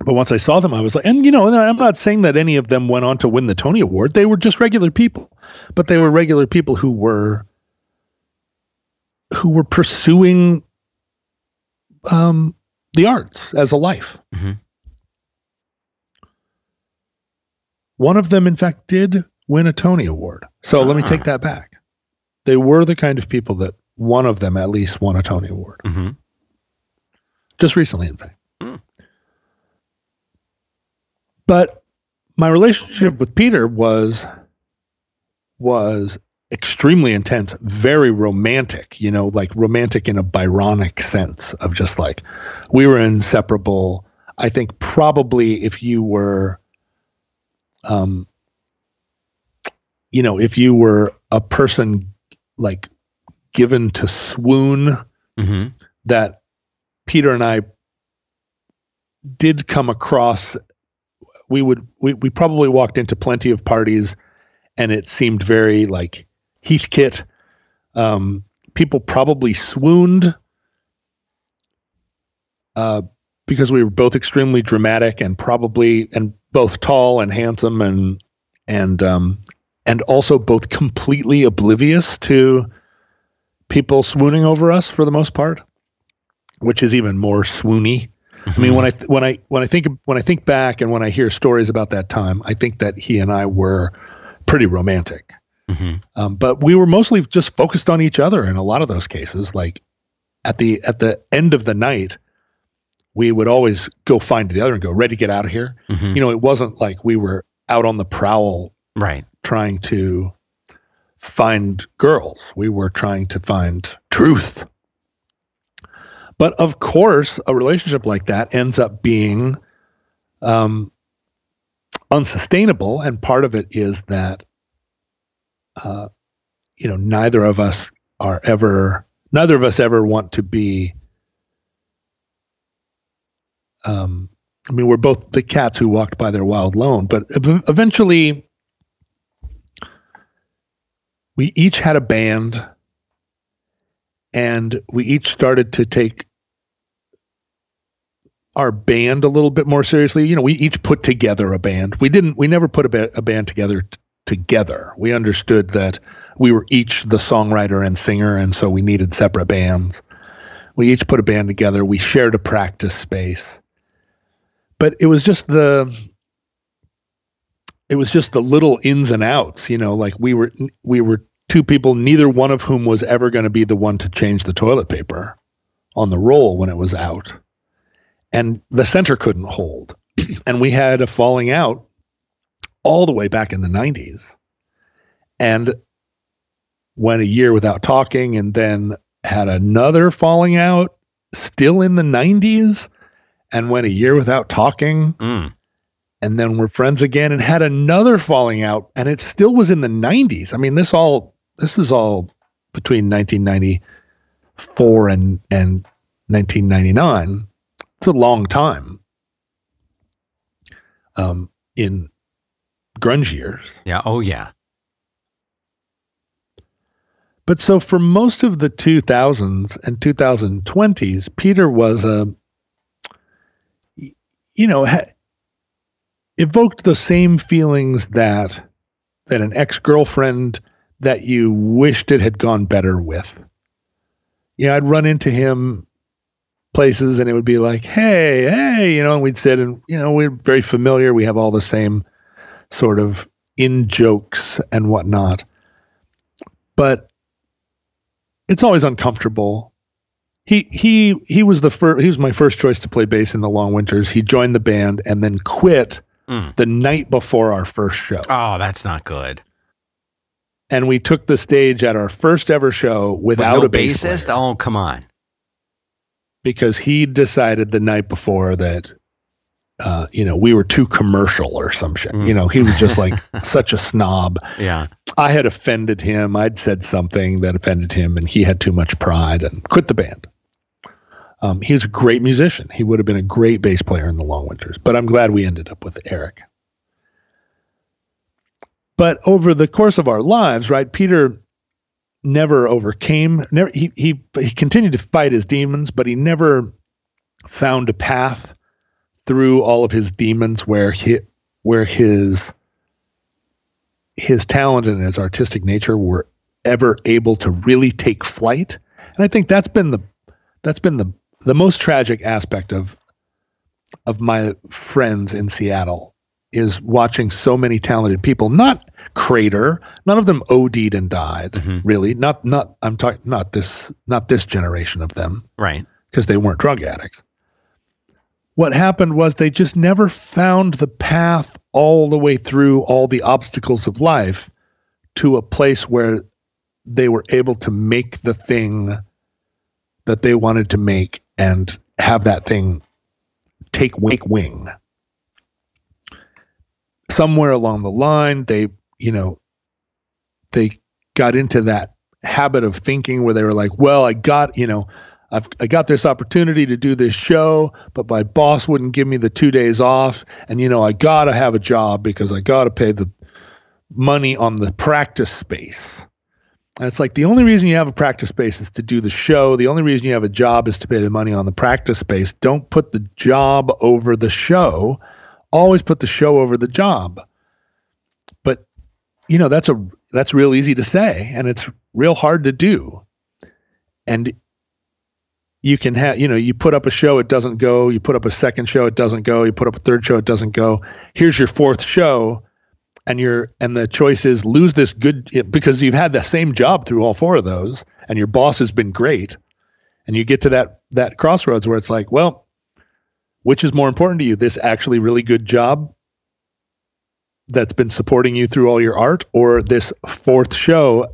But once I saw them, I was like, and I'm not saying that any of them went on to win the Tony Award. They were just regular people, but they were regular people who were pursuing, the arts as a life. Mm-hmm. One of them, in fact, did win a Tony Award. So let me take that back. They were the kind of people that one of them at least won a Tony Award. Mm-hmm. Just recently, in fact. Mm. But my relationship with Peter was extremely intense, very romantic, you know, like romantic in a Byronic sense of just like we were inseparable. I think probably if you were, you know, if you were a person like given to swoon, mm-hmm. that Peter and I did come across, we probably walked into plenty of parties and it seemed very like Heathkit. People probably swooned because we were both extremely dramatic and probably, and both tall and handsome and also both completely oblivious to people swooning over us for the most part, which is even more swoony. Mm-hmm. I mean, when I think back and when I hear stories about that time, I think that he and I were pretty romantic. Mm-hmm. But we were mostly just focused on each other in a lot of those cases. Like at the end of the night, we would always go find the other and go, ready to get out of here. Mm-hmm. You know, it wasn't like we were out on the prowl, right? Trying to find girls. We were trying to find truth. But of course, a relationship like that ends up being unsustainable. And part of it is that, you know, neither of us ever want to be, I mean, we're both the cats who walked by their wild lone, but eventually we each had a band and we each started to take our band a little bit more seriously. You know, we each put together a band. We never put a band together. We understood that we were each the songwriter and singer. And so we needed separate bands. We each put a band together. We shared a practice space, but it was just the little ins and outs, you know, like we were two people, neither one of whom was ever going to be the one to change the toilet paper on the roll when it was out. And the center couldn't hold. And we had a falling out all the way back in the 90s. And went a year without talking and then had another falling out still in the 90s and went a year without talking. Mm. And then we're friends again and had another falling out and it still was in the 90s. I mean, this is all between 1994 and 1999. It's a long time in grunge years. Yeah. Oh, yeah. But so for most of the 2000s and 2020s, Peter was evoked the same feelings that an ex-girlfriend that you wished it had gone better with. You know, I'd run into him places and it would be like, hey, you know, and we'd sit and, you know, we're very familiar. We have all the same sort of in jokes and whatnot. But it's always uncomfortable. He was my first choice to play bass in the Long Winters. He joined the band and then quit the night before our first show. Oh, that's not good. And we took the stage at our first ever show without a bassist. Oh, come on. Because he decided the night before that, you know, we were too commercial or some shit. Mm. You know, he was just like such a snob. Yeah. I had offended him. I'd said something that offended him and he had too much pride and quit the band. He was a great musician. He would have been a great bass player in the Long Winters, but I'm glad we ended up with Eric. But over the course of our lives, right, Peter never overcame. He continued to fight his demons, but he never found a path through all of his demons where his talent and his artistic nature were ever able to really take flight. And I think that's been the the most tragic aspect of my friends in Seattle is watching so many talented people not crater. None of them OD'd and died, really. Not this generation of them, right? Because they weren't drug addicts. What happened was they just never found the path all the way through all the obstacles of life to a place where they were able to make the thing that they wanted to make and have that thing take wing. Somewhere along the line, they got into that habit of thinking where they were like, well, I got this opportunity to do this show, but my boss wouldn't give me the 2 days off. And, I got to have a job because I got to pay the money on the practice space. And it's like, the only reason you have a practice space is to do the show. The only reason you have a job is to pay the money on the practice space. Don't put the job over the show. Always put the show over the job. But, that's real easy to say, and it's real hard to do. And you can have, you put up a show, it doesn't go. You put up a second show, it doesn't go. You put up a third show, it doesn't go. Here's your fourth show, and the choice is lose this good, because you've had the same job through all four of those, and your boss has been great. And you get to that crossroads where it's like, well, which is more important to you? This actually really good job that's been supporting you through all your art, or this fourth show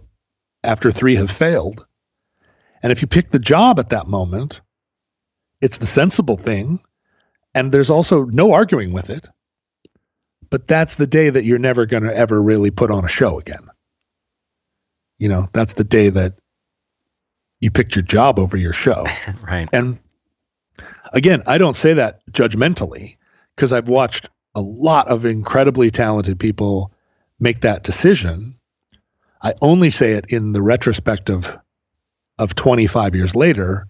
after three have failed? And if you pick the job at that moment, it's the sensible thing, and there's also no arguing with it. But that's the day that you're never going to ever really put on a show again. That's the day that you picked your job over your show. Right. And again, I don't say that judgmentally, because I've watched a lot of incredibly talented people make that decision. I only say it in the retrospective of 25 years later,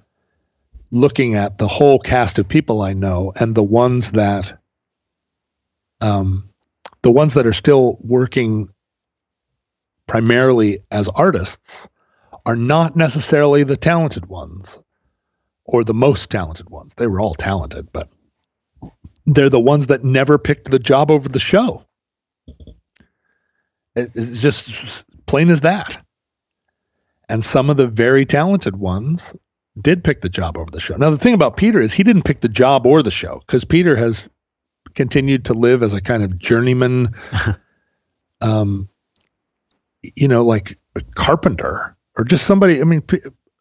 looking at the whole cast of people I know and the ones that are still working primarily as artists are not necessarily the talented ones or the most talented ones. They were all talented, but they're the ones that never picked the job over the show. It's just plain as that. And some of the very talented ones did pick the job over the show. Now, the thing about Peter is he didn't pick the job or the show, because Peter has continued to live as a kind of journeyman, like a carpenter or just somebody. I mean,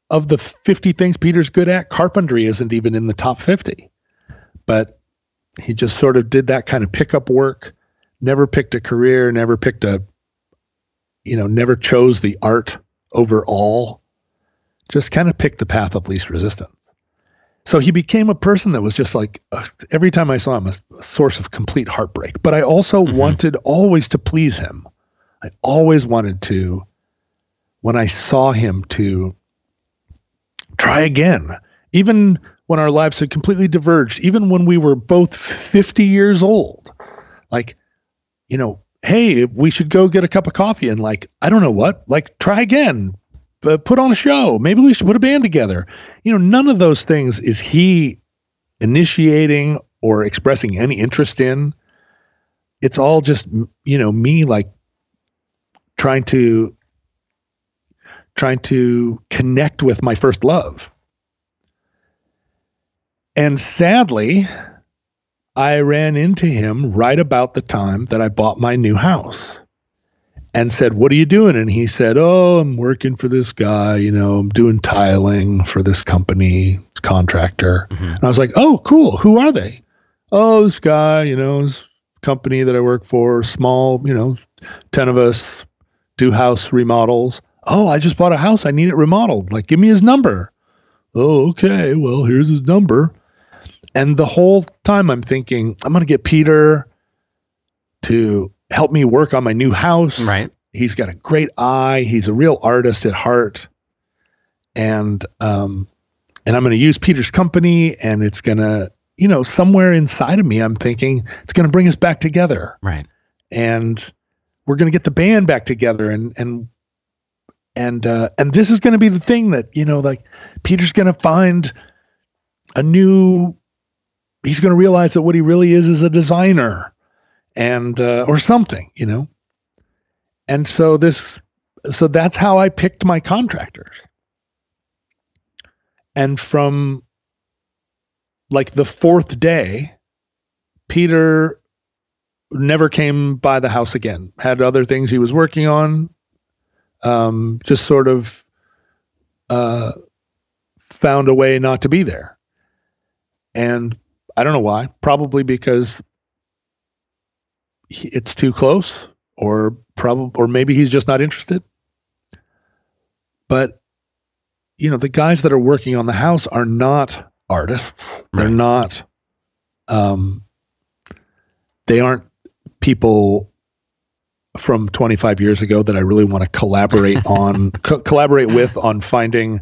of the 50 things Peter's good at, carpentry isn't even in the top 50. But he just sort of did that kind of pickup work, never picked a career, never chose the art overall, just kind of picked the path of least resistance. So he became a person that was just like, every time I saw him, a source of complete heartbreak. But I also wanted always to please him. I always wanted to, when I saw him, to try again. Even when our lives had completely diverged, even when we were both 50 years old, like, hey, we should go get a cup of coffee and I don't know what, try again, but put on a show. Maybe we should put a band together. None of those things is he initiating or expressing any interest in. It's all just, me trying to connect with my first love. And sadly, I ran into him right about the time that I bought my new house and said, "What are you doing?" And he said, "Oh, I'm working for this guy, I'm doing tiling for this company, contractor." Mm-hmm. And I was like, "Oh, cool. Who are they?" "Oh, this guy, this company that I work for, small, 10 of us do house remodels." "Oh, I just bought a house. I need it remodeled. Give me his number." "Oh, okay. Well, here's his number." And the whole time I'm thinking, I'm going to get Peter to help me work on my new house. Right. He's got a great eye. He's a real artist at heart. And I'm going to use Peter's company, and it's going to, somewhere inside of me, I'm thinking it's going to bring us back together. Right. And we're going to get the band back together, and this is going to be the thing that, Peter's going to find he's going to realize that what he really is a designer and, or something, you know? And so so that's how I picked my contractors. And from like the fourth day, Peter never came by the house again, had other things he was working on, just sort of found a way not to be there. And I don't know why, probably because it's too close or maybe he's just not interested. But, you know, the guys that are working on the house are not artists. Right. They're not, they aren't people from 25 years ago that I really want to collaborate on, collaborate with on finding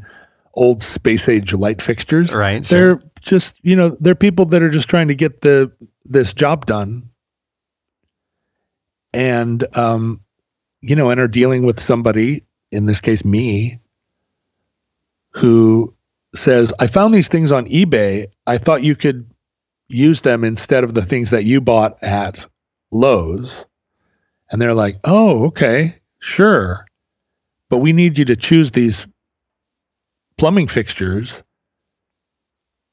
old space age light fixtures. Right. They're just, you know, they're people that are just trying to get this job done. And, you know, and are dealing with somebody, in this case, me, who says, I found these things on eBay. I thought you could use them instead of the things that you bought at Lowe's. And they're like, oh, okay, sure. But we need you to choose these plumbing fixtures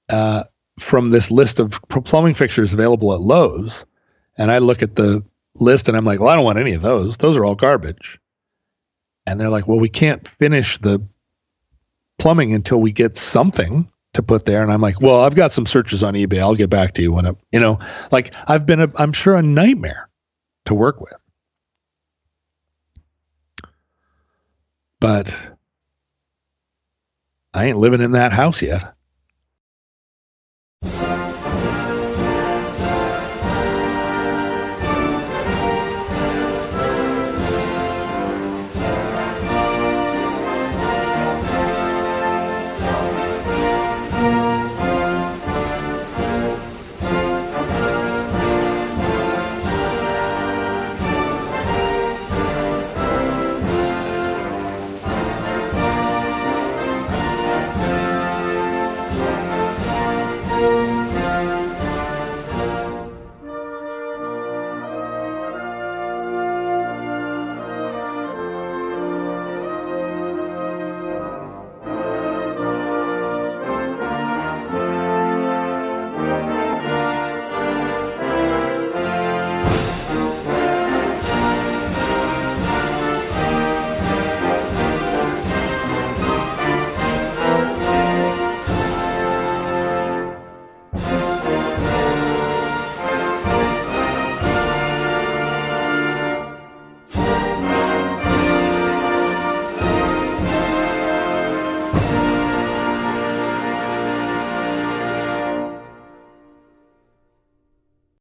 from this list of plumbing fixtures available at Lowe's. And I look at the list and I'm like, well, I don't want any of those. Those are all garbage. And they're like, well, we can't finish the plumbing until we get something to put there. And I'm like, well, I've got some searches on eBay. I'll get back to you when I've been, I'm sure, a nightmare to work with. But I ain't living in that house yet.